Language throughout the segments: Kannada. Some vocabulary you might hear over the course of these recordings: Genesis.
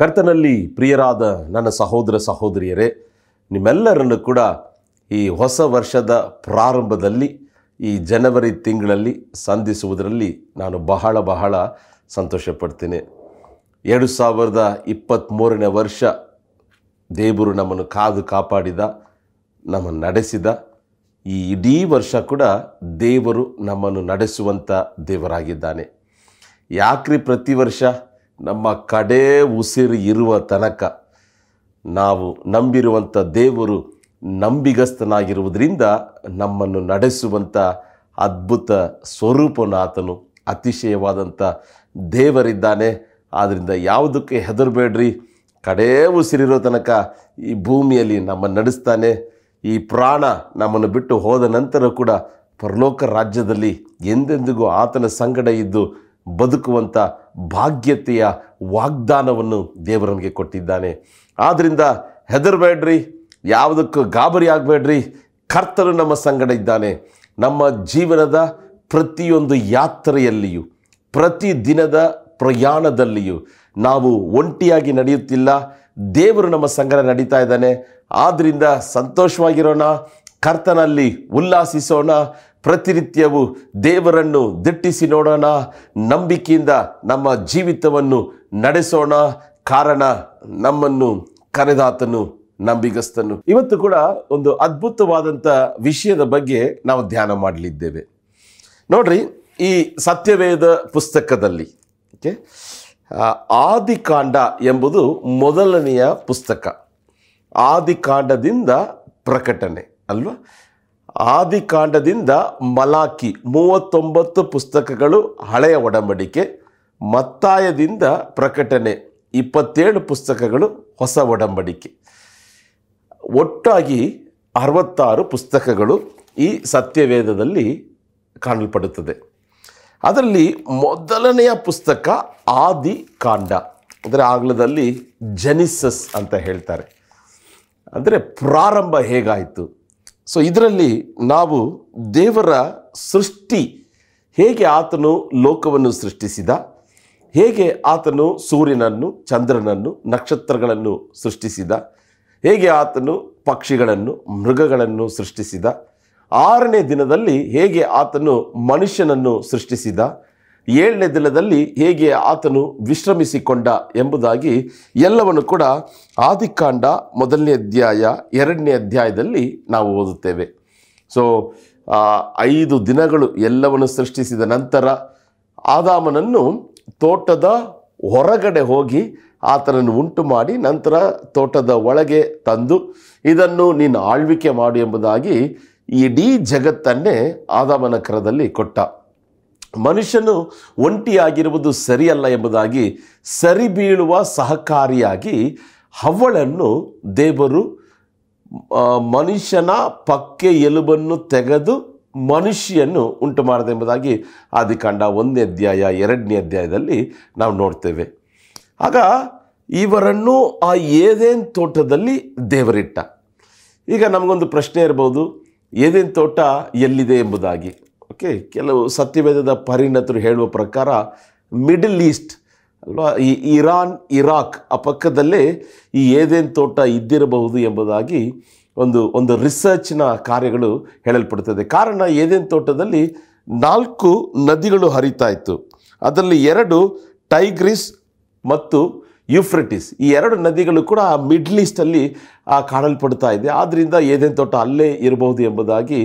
ಕರ್ತನಲ್ಲಿ ಪ್ರಿಯರಾದ ನನ್ನ ಸಹೋದರ ಸಹೋದರಿಯರೇ, ನಿಮ್ಮೆಲ್ಲರನ್ನು ಕೂಡ ಈ ಹೊಸ ವರ್ಷದ ಪ್ರಾರಂಭದಲ್ಲಿ ಈ ಜನವರಿ ತಿಂಗಳಲ್ಲಿ ಸಂಧಿಸುವುದರಲ್ಲಿ ನಾನು ಬಹಳ ಸಂತೋಷಪಡ್ತೀನಿ. 2023 ವರ್ಷ ದೇವರು ನಮ್ಮನ್ನು ಕಾದು ಕಾಪಾಡಿದ, ನಮ್ಮನ್ನು ನಡೆಸಿದ. ಈ ಇಡೀ ವರ್ಷ ಕೂಡ ದೇವರು ನಮ್ಮನ್ನು ನಡೆಸುವಂಥ ದೇವರಾಗಿದ್ದಾನೆ. ಯಾಕ್ರಿ ಪ್ರತಿ ವರ್ಷ ನಮ್ಮ ಕಡೆ ಉಸಿರು ಇರುವ ತನಕ ನಾವು ನಂಬಿರುವಂಥ ದೇವರು ನಂಬಿಗಸ್ತನಾಗಿರುವುದರಿಂದ ನಮ್ಮನ್ನು ನಡೆಸುವಂಥ ಅದ್ಭುತ ಸ್ವರೂಪನಾತನು, ಅತಿಶಯವಾದಂಥ ದೇವರಿದ್ದಾನೆ. ಆದ್ದರಿಂದ ಯಾವುದಕ್ಕೆ ಹೆದರಬೇಡ್ರಿ. ಕಡೇ ಉಸಿರಿರೋ ತನಕ ಈ ಭೂಮಿಯಲ್ಲಿ ನಮ್ಮನ್ನು ನಡೆಸ್ತಾನೆ. ಈ ಪ್ರಾಣ ನಮ್ಮನ್ನು ಬಿಟ್ಟು ಹೋದ ನಂತರ ಕೂಡ ಪರಲೋಕ ರಾಜ್ಯದಲ್ಲಿ ಎಂದೆಂದಿಗೂ ಆತನ ಸಂಗಡ ಇದ್ದು ಬದುಕುವಂಥ ಭಾಗ್ಯತೆಯ ವಾಗ್ದಾನವನ್ನು ದೇವರು ನಮಗೆ ಕೊಟ್ಟಿದ್ದಾನೆ. ಆದ್ದರಿಂದ ಹೆದರಬೇಡ್ರಿ, ಯಾವುದಕ್ಕೂ ಗಾಬರಿ ಆಗಬೇಡ್ರಿ. ಕರ್ತನು ನಮ್ಮ ಸಂಗಡ ಇದ್ದಾನೆ. ನಮ್ಮ ಜೀವನದ ಪ್ರತಿಯೊಂದು ಯಾತ್ರೆಯಲ್ಲಿಯೂ, ಪ್ರತಿ ದಿನದ ಪ್ರಯಾಣದಲ್ಲಿಯೂ ನಾವು ಒಂಟಿಯಾಗಿ ನಡೆಯುತ್ತಿಲ್ಲ. ದೇವರು ನಮ್ಮ ಸಂಗಡ ನಡೀತಾ ಇದ್ದಾನೆ. ಆದ್ದರಿಂದ ಸಂತೋಷವಾಗಿರೋಣ, ಕರ್ತನಲ್ಲಿ ಉಲ್ಲಾಸಿಸೋಣ, ಪ್ರತಿನಿತ್ಯವೂ ದೇವರನ್ನು ದಿಟ್ಟಿಸಿ ನೋಡೋಣ, ನಂಬಿಕೆಯಿಂದ ನಮ್ಮ ಜೀವಿತವನ್ನು ನಡೆಸೋಣ. ಕಾರಣ ನಮ್ಮನ್ನು ಕರೆದಾತನು ನಂಬಿಗಸ್ತನು. ಇವತ್ತು ಕೂಡ ಒಂದು ಅದ್ಭುತವಾದಂಥ ವಿಷಯದ ಬಗ್ಗೆ ನಾವು ಧ್ಯಾನ ಮಾಡಲಿದ್ದೇವೆ. ನೋಡ್ರಿ, ಈ ಸತ್ಯವೇದ ಪುಸ್ತಕದಲ್ಲಿ ಆದಿಕಾಂಡ ಎಂಬುದು ಮೊದಲನೆಯ ಪುಸ್ತಕ. ಆದಿಕಾಂಡದಿಂದ ಪ್ರಕಟಣೆ ಅಲ್ವಾ? ಆದಿಕಾಂಡದಿಂದ ಮಲಾಕಿ 39 ಪುಸ್ತಕಗಳು ಹಳೆಯ ಒಡಂಬಡಿಕೆ. ಮತ್ತಾಯದಿಂದ ಪ್ರಕಟಣೆ 27 ಪುಸ್ತಕಗಳು ಹೊಸ ಒಡಂಬಡಿಕೆ. ಒಟ್ಟಾಗಿ 66 ಪುಸ್ತಕಗಳು ಈ ಸತ್ಯವೇದದಲ್ಲಿ ಕಾಣಲ್ಪಡುತ್ತದೆ. ಅದರಲ್ಲಿ ಮೊದಲನೆಯ ಪುಸ್ತಕ ಆದಿಕಾಂಡ, ಅಂದರೆ ಆಂಗ್ಲದಲ್ಲಿ ಜೆನಿಸಸ್ ಅಂತ ಹೇಳ್ತಾರೆ, ಅಂದರೆ ಪ್ರಾರಂಭ ಹೇಗಾಯಿತು. ಸೊ ಇದರಲ್ಲಿ ನಾವು ದೇವರ ಸೃಷ್ಟಿ, ಹೇಗೆ ಆತನು ಲೋಕವನ್ನು ಸೃಷ್ಟಿಸಿದ, ಹೇಗೆ ಆತನು ಸೂರ್ಯನನ್ನು, ಚಂದ್ರನನ್ನು, ನಕ್ಷತ್ರಗಳನ್ನು ಸೃಷ್ಟಿಸಿದ, ಹೇಗೆ ಆತನು ಪಕ್ಷಿಗಳನ್ನು, ಮೃಗಗಳನ್ನು ಸೃಷ್ಟಿಸಿದ, 6ನೇ ದಿನದಲ್ಲಿ ಹೇಗೆ ಆತನು ಮನುಷ್ಯನನ್ನು ಸೃಷ್ಟಿಸಿದ, 7ನೇ ದಿನದಲ್ಲಿ ಹೇಗೆ ಆತನು ವಿಶ್ರಮಿಸಿಕೊಂಡ ಎಂಬುದಾಗಿ ಎಲ್ಲವನ್ನು ಕೂಡ ಆದಿಕಾಂಡ ಮೊದಲನೇ ಅಧ್ಯಾಯ, 2ನೇ ಅಧ್ಯಾಯದಲ್ಲಿ ನಾವು ಓದುತ್ತೇವೆ. ಸೊ 5 ದಿನಗಳು ಎಲ್ಲವನ್ನು ಸೃಷ್ಟಿಸಿದ ನಂತರ ಆದಾಮನನ್ನು ತೋಟದ ಹೊರಗಡೆ ಹೋಗಿ ಆತನನ್ನು ಉಂಟು ಮಾಡಿ, ನಂತರ ತೋಟದ ಒಳಗೆ ತಂದು ಇದನ್ನು ನೀನು ಆಳ್ವಿಕೆ ಮಾಡು ಎಂಬುದಾಗಿ ಇಡೀ ಜಗತ್ತನ್ನೇ ಆದಾಮನ ಕರದಲ್ಲಿ ಕೊಟ್ಟ. ಮನುಷ್ಯನು ಒಂಟಿಯಾಗಿರುವುದು ಸರಿಯಲ್ಲ ಎಂಬುದಾಗಿ ಸರಿ ಬೀಳುವ ಸಹಕಾರಿಯಾಗಿ ಹವ್ವಳನ್ನು ದೇವರು ಮನುಷ್ಯನ ಪಕ್ಕೆ ಎಲುಬನ್ನು ತೆಗೆದು ಮನುಷ್ಯನು ಉಂಟು ಮಾಡಿದೆ ಎಂಬುದಾಗಿ ಆದಿಕಾಂಡ 1ನೇ ಅಧ್ಯಾಯ, 2ನೇ ಅಧ್ಯಾಯದಲ್ಲಿ ನಾವು ನೋಡ್ತೇವೆ. ಆಗ ಇವರನ್ನು ಆ ಏದೇನ್ ತೋಟದಲ್ಲಿ ದೇವರಿಟ್ಟ. ಈಗ ನಮಗೊಂದು ಪ್ರಶ್ನೆ ಇರ್ಬೋದು, ಏದೇನ್ ತೋಟ ಎಲ್ಲಿದೆ ಎಂಬುದಾಗಿ. ಓಕೆ, ಕೆಲವು ಸತ್ಯವೇದದ ಪರಿಣತರು ಹೇಳುವ ಪ್ರಕಾರ ಮಿಡಲ್ ಈಸ್ಟ್ ಅಲ್ವಾ, ಈ ಇರಾನ್, ಇರಾಕ್ ಆ ಪಕ್ಕದಲ್ಲೇ ಈ ಏದೇನ್ ತೋಟ ಇದ್ದಿರಬಹುದು ಎಂಬುದಾಗಿ ಒಂದು ರಿಸರ್ಚ್ನ ಕಾರ್ಯಗಳು ಹೇಳಲ್ಪಡುತ್ತದೆ. ಕಾರಣ ಏದೇನ್ ತೋಟದಲ್ಲಿ 4 ನದಿಗಳು ಹರಿತಾ ಇತ್ತು. ಅದರಲ್ಲಿ 2 ಟೈಗ್ರಿಸ್ ಮತ್ತು ಯುಫ್ರೆಟಿಸ್, ಈ 2 ನದಿಗಳು ಕೂಡ ಮಿಡ್ಲ್ ಈಸ್ಟಲ್ಲಿ ಕಾಣಲ್ಪಡ್ತಾ ಇದೆ. ಆದ್ದರಿಂದ ಏದೇನ್ ತೋಟ ಅಲ್ಲೇ ಇರಬಹುದು ಎಂಬುದಾಗಿ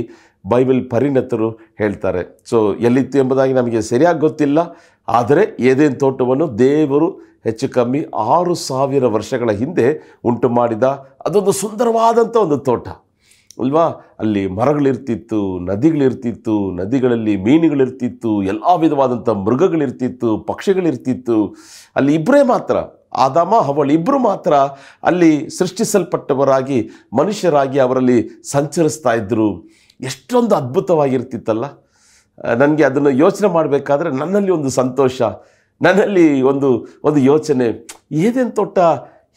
ಬೈಬಲ್ ಪರಿಣತರು ಹೇಳ್ತಾರೆ. ಸೊ ಎಲ್ಲಿತ್ತು ಎಂಬುದಾಗಿ ನಮಗೆ ಸರಿಯಾಗಿ ಗೊತ್ತಿಲ್ಲ. ಆದರೆ ಏದೇನ್ ತೋಟವನ್ನು ದೇವರು ಹೆಚ್ಚು ಕಮ್ಮಿ 6000 ವರ್ಷಗಳ ಹಿಂದೆ ಉಂಟು ಮಾಡಿದ. ಅದೊಂದು ಸುಂದರವಾದಂಥ ಒಂದು ತೋಟ ಅಲ್ವಾ. ಅಲ್ಲಿ ಮರಗಳಿರ್ತಿತ್ತು, ನದಿಗಳಿರ್ತಿತ್ತು, ನದಿಗಳಲ್ಲಿ ಮೀನುಗಳಿರ್ತಿತ್ತು, ಎಲ್ಲ ವಿಧವಾದಂಥ ಮೃಗಗಳಿರ್ತಿತ್ತು, ಪಕ್ಷಿಗಳಿರ್ತಿತ್ತು. ಅಲ್ಲಿ ಇಬ್ಬರೇ ಮಾತ್ರ, ಆದಾಮ ಹವ್ವಳು ಇಬ್ಬರು ಮಾತ್ರ ಅಲ್ಲಿ ಸೃಷ್ಟಿಸಲ್ಪಟ್ಟವರಾಗಿ ಮನುಷ್ಯರಾಗಿ ಅವರಲ್ಲಿ ಸಂಚರಿಸ್ತಾ ಇದ್ದರು. ಎಷ್ಟೊಂದು ಅದ್ಭುತವಾಗಿರ್ತಿತ್ತಲ್ಲ. ನನಗೆ ಅದನ್ನು ಯೋಚನೆ ಮಾಡಬೇಕಾದ್ರೆ ನನ್ನಲ್ಲಿ ಒಂದು ಸಂತೋಷ, ನನ್ನಲ್ಲಿ ಒಂದು ಯೋಚನೆ, ಏದೇನ್ ತೋಟ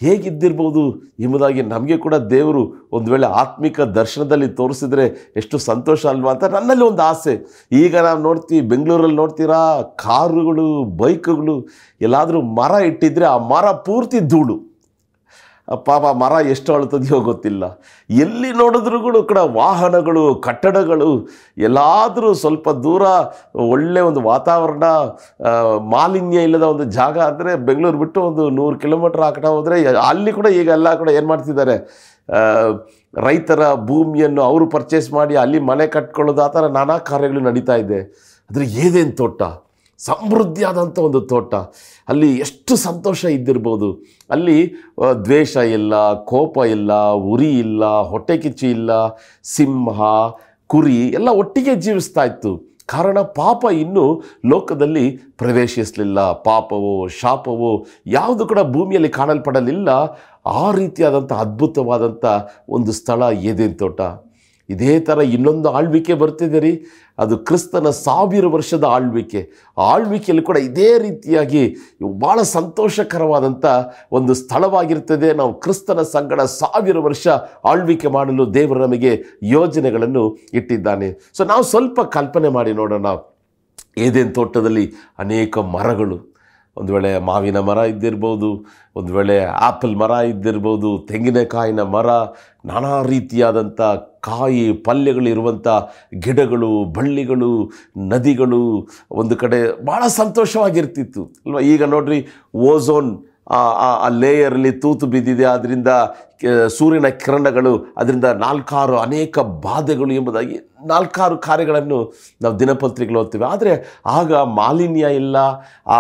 ಹೇಗಿದ್ದಿರ್ಬೋದು ಎಂಬುದಾಗಿ ನಮಗೆ ಕೂಡ ದೇವರು ಒಂದು ವೇಳೆ ಆತ್ಮಿಕ ದರ್ಶನದಲ್ಲಿ ತೋರಿಸಿದರೆ ಎಷ್ಟು ಸಂತೋಷ ಅಲ್ವಾ ಅಂತ ನನ್ನಲ್ಲಿ ಒಂದು ಆಸೆ. ಈಗ ನಾವು ನೋಡ್ತೀವಿ, ಬೆಂಗಳೂರಲ್ಲಿ ನೋಡ್ತೀರಾ, ಕಾರುಗಳು, ಬೈಕುಗಳು, ಎಲ್ಲಾದರೂ ಮರ ಇಟ್ಟಿದ್ರೆ ಆ ಮರ ಪೂರ್ತಿ ಧೂಳು. ಪಾಪ ಮರ ಎಷ್ಟು ಅಳುತ್ತದೆಯೋ ಗೊತ್ತಿಲ್ಲ. ಎಲ್ಲಿ ನೋಡಿದ್ರೂ ಕೂಡ ವಾಹನಗಳು, ಕಟ್ಟಡಗಳು, ಎಲ್ಲಾದರೂ ಸ್ವಲ್ಪ ದೂರ ಒಳ್ಳೆಯ ಒಂದು ವಾತಾವರಣ, ಮಾಲಿನ್ಯ ಇಲ್ಲದ ಒಂದು ಜಾಗ ಅಂದರೆ ಬೆಂಗಳೂರು ಬಿಟ್ಟು ಒಂದು 100 ಕಿಲೋಮೀಟ್ರ್ ಆ ಕಡೆ ಹೋದರೆ ಅಲ್ಲಿ ಕೂಡ ಈಗ ಎಲ್ಲ ಕೂಡ ಏನು ಮಾಡ್ತಿದ್ದಾರೆ, ರೈತರ ಭೂಮಿಯನ್ನು ಅವರು ಪರ್ಚೇಸ್ ಮಾಡಿ ಅಲ್ಲಿ ಮನೆ ಕಟ್ಕೊಳ್ಳೋದು, ಆ ಥರ ನಾನಾ ಕಾರ್ಯಗಳು ನಡೀತಾ ಇದೆ. ಆದರೆ ಏನೇನು ತೋಟ, ಸಮೃದ್ಧಿಯಾದಂಥ ಒಂದು ತೋಟ, ಅಲ್ಲಿ ಎಷ್ಟು ಸಂತೋಷ ಇದ್ದಿರ್ಬೋದು. ಅಲ್ಲಿ ದ್ವೇಷ ಇಲ್ಲ, ಕೋಪ ಇಲ್ಲ, ಉರಿ ಇಲ್ಲ, ಹೊಟ್ಟೆ ಕಿಚ್ಚು ಇಲ್ಲ, ಸಿಂಹ, ಕುರಿ ಎಲ್ಲ ಒಟ್ಟಿಗೆ ಜೀವಿಸ್ತಾ ಇತ್ತು. ಕಾರಣ ಪಾಪ ಇನ್ನೂ ಲೋಕದಲ್ಲಿ ಪ್ರವೇಶಿಸಲಿಲ್ಲ. ಪಾಪವೋ ಶಾಪವೋ ಯಾವುದು ಕೂಡ ಭೂಮಿಯಲ್ಲಿ ಕಾಣಲ್ಪಡಲಿಲ್ಲ. ಆ ರೀತಿಯಾದಂಥ ಅದ್ಭುತವಾದಂಥ ಒಂದು ಸ್ಥಳ ಏದೇನು ತೋಟ. ಇದೇ ಥರ ಇನ್ನೊಂದು ಆಳ್ವಿಕೆ ಬರ್ತಿದೆ ರೀ, ಅದು ಕ್ರಿಸ್ತನ 1000 ವರ್ಷದ ಆಳ್ವಿಕೆ. ಆ ಆಳ್ವಿಕೆಯಲ್ಲಿ ಕೂಡ ಇದೇ ರೀತಿಯಾಗಿ ಭಾಳ ಸಂತೋಷಕರವಾದಂಥ ಒಂದು ಸ್ಥಳವಾಗಿರ್ತದೆ. ನಾವು ಕ್ರಿಸ್ತನ ಸಂಗಡ 1000 ವರ್ಷ ಆಳ್ವಿಕೆ ಮಾಡಲು ದೇವರು ನಮಗೆ ಯೋಜನೆಗಳನ್ನು ಇಟ್ಟಿದ್ದಾನೆ. ಸೊ ನಾವು ಸ್ವಲ್ಪ ಕಲ್ಪನೆ ಮಾಡಿ ನೋಡೋಣ. ಏದೇನು ತೋಟದಲ್ಲಿ ಅನೇಕ ಮರಗಳು, ಒಂದು ವೇಳೆ ಮಾವಿನ ಮರ ಇದ್ದಿರ್ಬೋದು, ಒಂದು ವೇಳೆ ಆ್ಯಪಲ್ ಮರ ಇದ್ದಿರ್ಬೋದು, ತೆಂಗಿನಕಾಯಿನ ಮರ, ನಾನಾ ರೀತಿಯಾದಂಥ ಕಾಯಿ ಪಲ್ಯಗಳಿರುವಂಥ ಗಿಡಗಳು, ಬಳ್ಳಿಗಳು, ನದಿಗಳು, ಒಂದು ಕಡೆ ಭಾಳ ಸಂತೋಷವಾಗಿರ್ತಿತ್ತು ಅಲ್ವಾ. ಈಗ ನೋಡ್ರಿ, ಓಝೋನ್ ಆ ಲೇಯರಲ್ಲಿ ತೂತು ಬಿದ್ದಿದೆ. ಅದರಿಂದ ಸೂರ್ಯನ ಕಿರಣಗಳು, ಅದರಿಂದ ನಾಲ್ಕಾರು ಅನೇಕ ಬಾಧೆಗಳು ಎಂಬುದಾಗಿ ನಾಲ್ಕಾರು ಕಾರ್ಯಗಳನ್ನು ನಾವು ದಿನಪತ್ರಿಕೆಗಳು ಓದ್ತೀವಿ. ಆದರೆ ಆಗ ಮಾಲಿನ್ಯ ಇಲ್ಲ,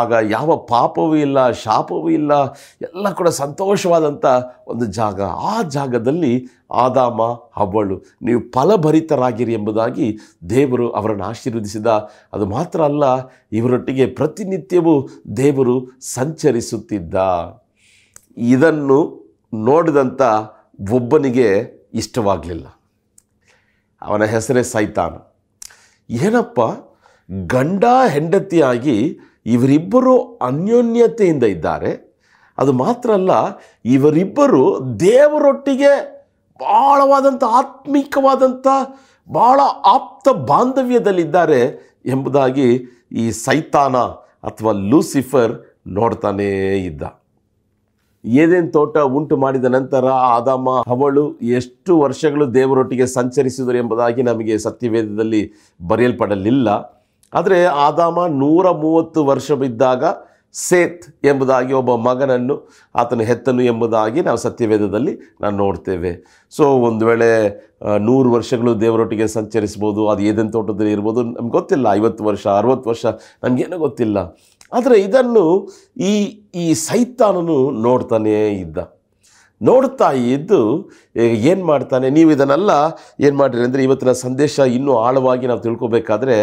ಆಗ ಯಾವ ಪಾಪವೂ ಇಲ್ಲ, ಶಾಪವೂ ಇಲ್ಲ, ಎಲ್ಲ ಕೂಡ ಸಂತೋಷವಾದಂಥ ಒಂದು ಜಾಗ. ಆ ಜಾಗದಲ್ಲಿ ಆದಾಮ ಹವ್ವಳು, ನೀವು ಫಲಭರಿತರಾಗಿರಿ ಎಂಬುದಾಗಿ ದೇವರು ಅವರನ್ನು ಆಶೀರ್ವದಿಸಿದ. ಅದು ಮಾತ್ರ ಅಲ್ಲ, ಇವರೊಟ್ಟಿಗೆ ಪ್ರತಿನಿತ್ಯವೂ ದೇವರು ಸಂಚರಿಸುತ್ತಿದ್ದ. ಇದನ್ನು ನೋಡಿದಂಥ ಒಬ್ಬನಿಗೆ ಇಷ್ಟವಾಗಲಿಲ್ಲ. ಅವನ ಹೆಸರೇ ಸೈತಾನ. ಏನಪ್ಪ, ಗಂಡ ಹೆಂಡತಿಯಾಗಿ ಇವರಿಬ್ಬರು ಅನ್ಯೋನ್ಯತೆಯಿಂದ ಇದ್ದಾರೆ. ಅದು ಮಾತ್ರ ಅಲ್ಲ, ಇವರಿಬ್ಬರು ದೇವರೊಟ್ಟಿಗೆ ಭಾಳವಾದಂಥ ಆತ್ಮಿಕವಾದಂಥ ಭಾಳ ಆಪ್ತ ಬಾಂಧವ್ಯದಲ್ಲಿದ್ದಾರೆ ಎಂಬುದಾಗಿ ಈ ಸೈತಾನ ಅಥವಾ ಲೂಸಿಫರ್ ನೋಡ್ತಾನೇ ಇದ್ದ. ಏದೇನು ತೋಟ ಉಂಟು ಮಾಡಿದ ನಂತರ ಆದಾಮ ಹವ್ವಳು ಎಷ್ಟು ವರ್ಷಗಳು ದೇವರೊಟ್ಟಿಗೆ ಸಂಚರಿಸಿದರು ಎಂಬುದಾಗಿ ನಮಗೆ ಸತ್ಯವೇದದಲ್ಲಿ ಬರೆಯಲ್ಪಡಲಿಲ್ಲ. ಆದರೆ ಆದಾಮ 130 ವರ್ಷ ಬಿದ್ದಾಗ ಸೇತ್ ಎಂಬುದಾಗಿ ಒಬ್ಬ ಮಗನನ್ನು ಆತನು ಹೆತ್ತನು ಎಂಬುದಾಗಿ ನಾವು ಸತ್ಯವೇದದಲ್ಲಿ ನಾವು ನೋಡ್ತೇವೆ. ಸೊ ಒಂದು ವೇಳೆ 100 ವರ್ಷಗಳು ದೇವರೊಟ್ಟಿಗೆ ಸಂಚರಿಸ್ಬೋದು, ಅದು ಏದೇನು ತೋಟದಲ್ಲಿ ಇರ್ಬೋದು, ನಮ್ಗೆ ಗೊತ್ತಿಲ್ಲ. 50 ವರ್ಷ, 60 ವರ್ಷ, ನಮಗೇನೂ ಗೊತ್ತಿಲ್ಲ. ಆದರೆ ಇದನ್ನು ಈ ಸೈತಾನನು ನೋಡ್ತಾನೇ ಇದ್ದ. ನೋಡ್ತಾ ಇದ್ದು ಏನು ಮಾಡ್ತಾನೆ, ನೀವು ಇದನ್ನೆಲ್ಲ ಏನು ಮಾಡಿರಿ ಅಂದರೆ, ಇವತ್ತಿನ ಸಂದೇಶ ಇನ್ನೂ ಆಳವಾಗಿ ನಾವು ತಿಳ್ಕೊಬೇಕಾದ್ರೆ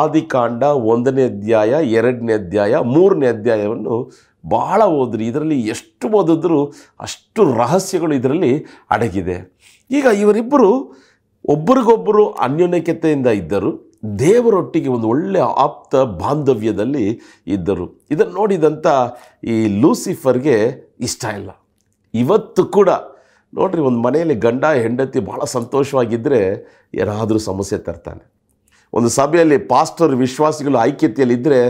ಆದಿಕಾಂಡ 1ನೇ ಅಧ್ಯಾಯ, 2ನೇ ಅಧ್ಯಾಯ, 3ನೇ ಅಧ್ಯಾಯವನ್ನು ಭಾಳ ಓದ್ರಿ. ಇದರಲ್ಲಿ ಎಷ್ಟು ಓದಿದ್ರೂ ಅಷ್ಟು ರಹಸ್ಯಗಳು ಇದರಲ್ಲಿ ಅಡಗಿದೆ. ಈಗ ಇವರಿಬ್ಬರು ಒಬ್ಬರಿಗೊಬ್ಬರು ಅನ್ಯೋನ್ಯತೆಯಿಂದ ಇದ್ದರು, ದೇವರೊಟ್ಟಿಗೆ ಒಂದು ಒಳ್ಳೆಯ ಆಪ್ತ ಬಾಂಧವ್ಯದಲ್ಲಿ ಇದ್ದರು. ಇದನ್ನು ನೋಡಿದಂಥ ಈ ಲೂಸಿಫರ್ಗೆ ಇಷ್ಟ ಇಲ್ಲ. ಇವತ್ತು ಕೂಡ ನೋಡ್ರಿ, ಒಂದು ಮನೆಯಲ್ಲಿ ಗಂಡ ಹೆಂಡತಿ ಭಾಳ ಸಂತೋಷವಾಗಿದ್ದರೆ ಏನಾದರೂ ಸಮಸ್ಯೆ ತರ್ತಾನೆ. ಒಂದು ಸಭೆಯಲ್ಲಿ ಪಾಸ್ಟರ್ ವಿಶ್ವಾಸಿಗಳು ಐಕ್ಯತೆಯಲ್ಲಿದ್ದರೆ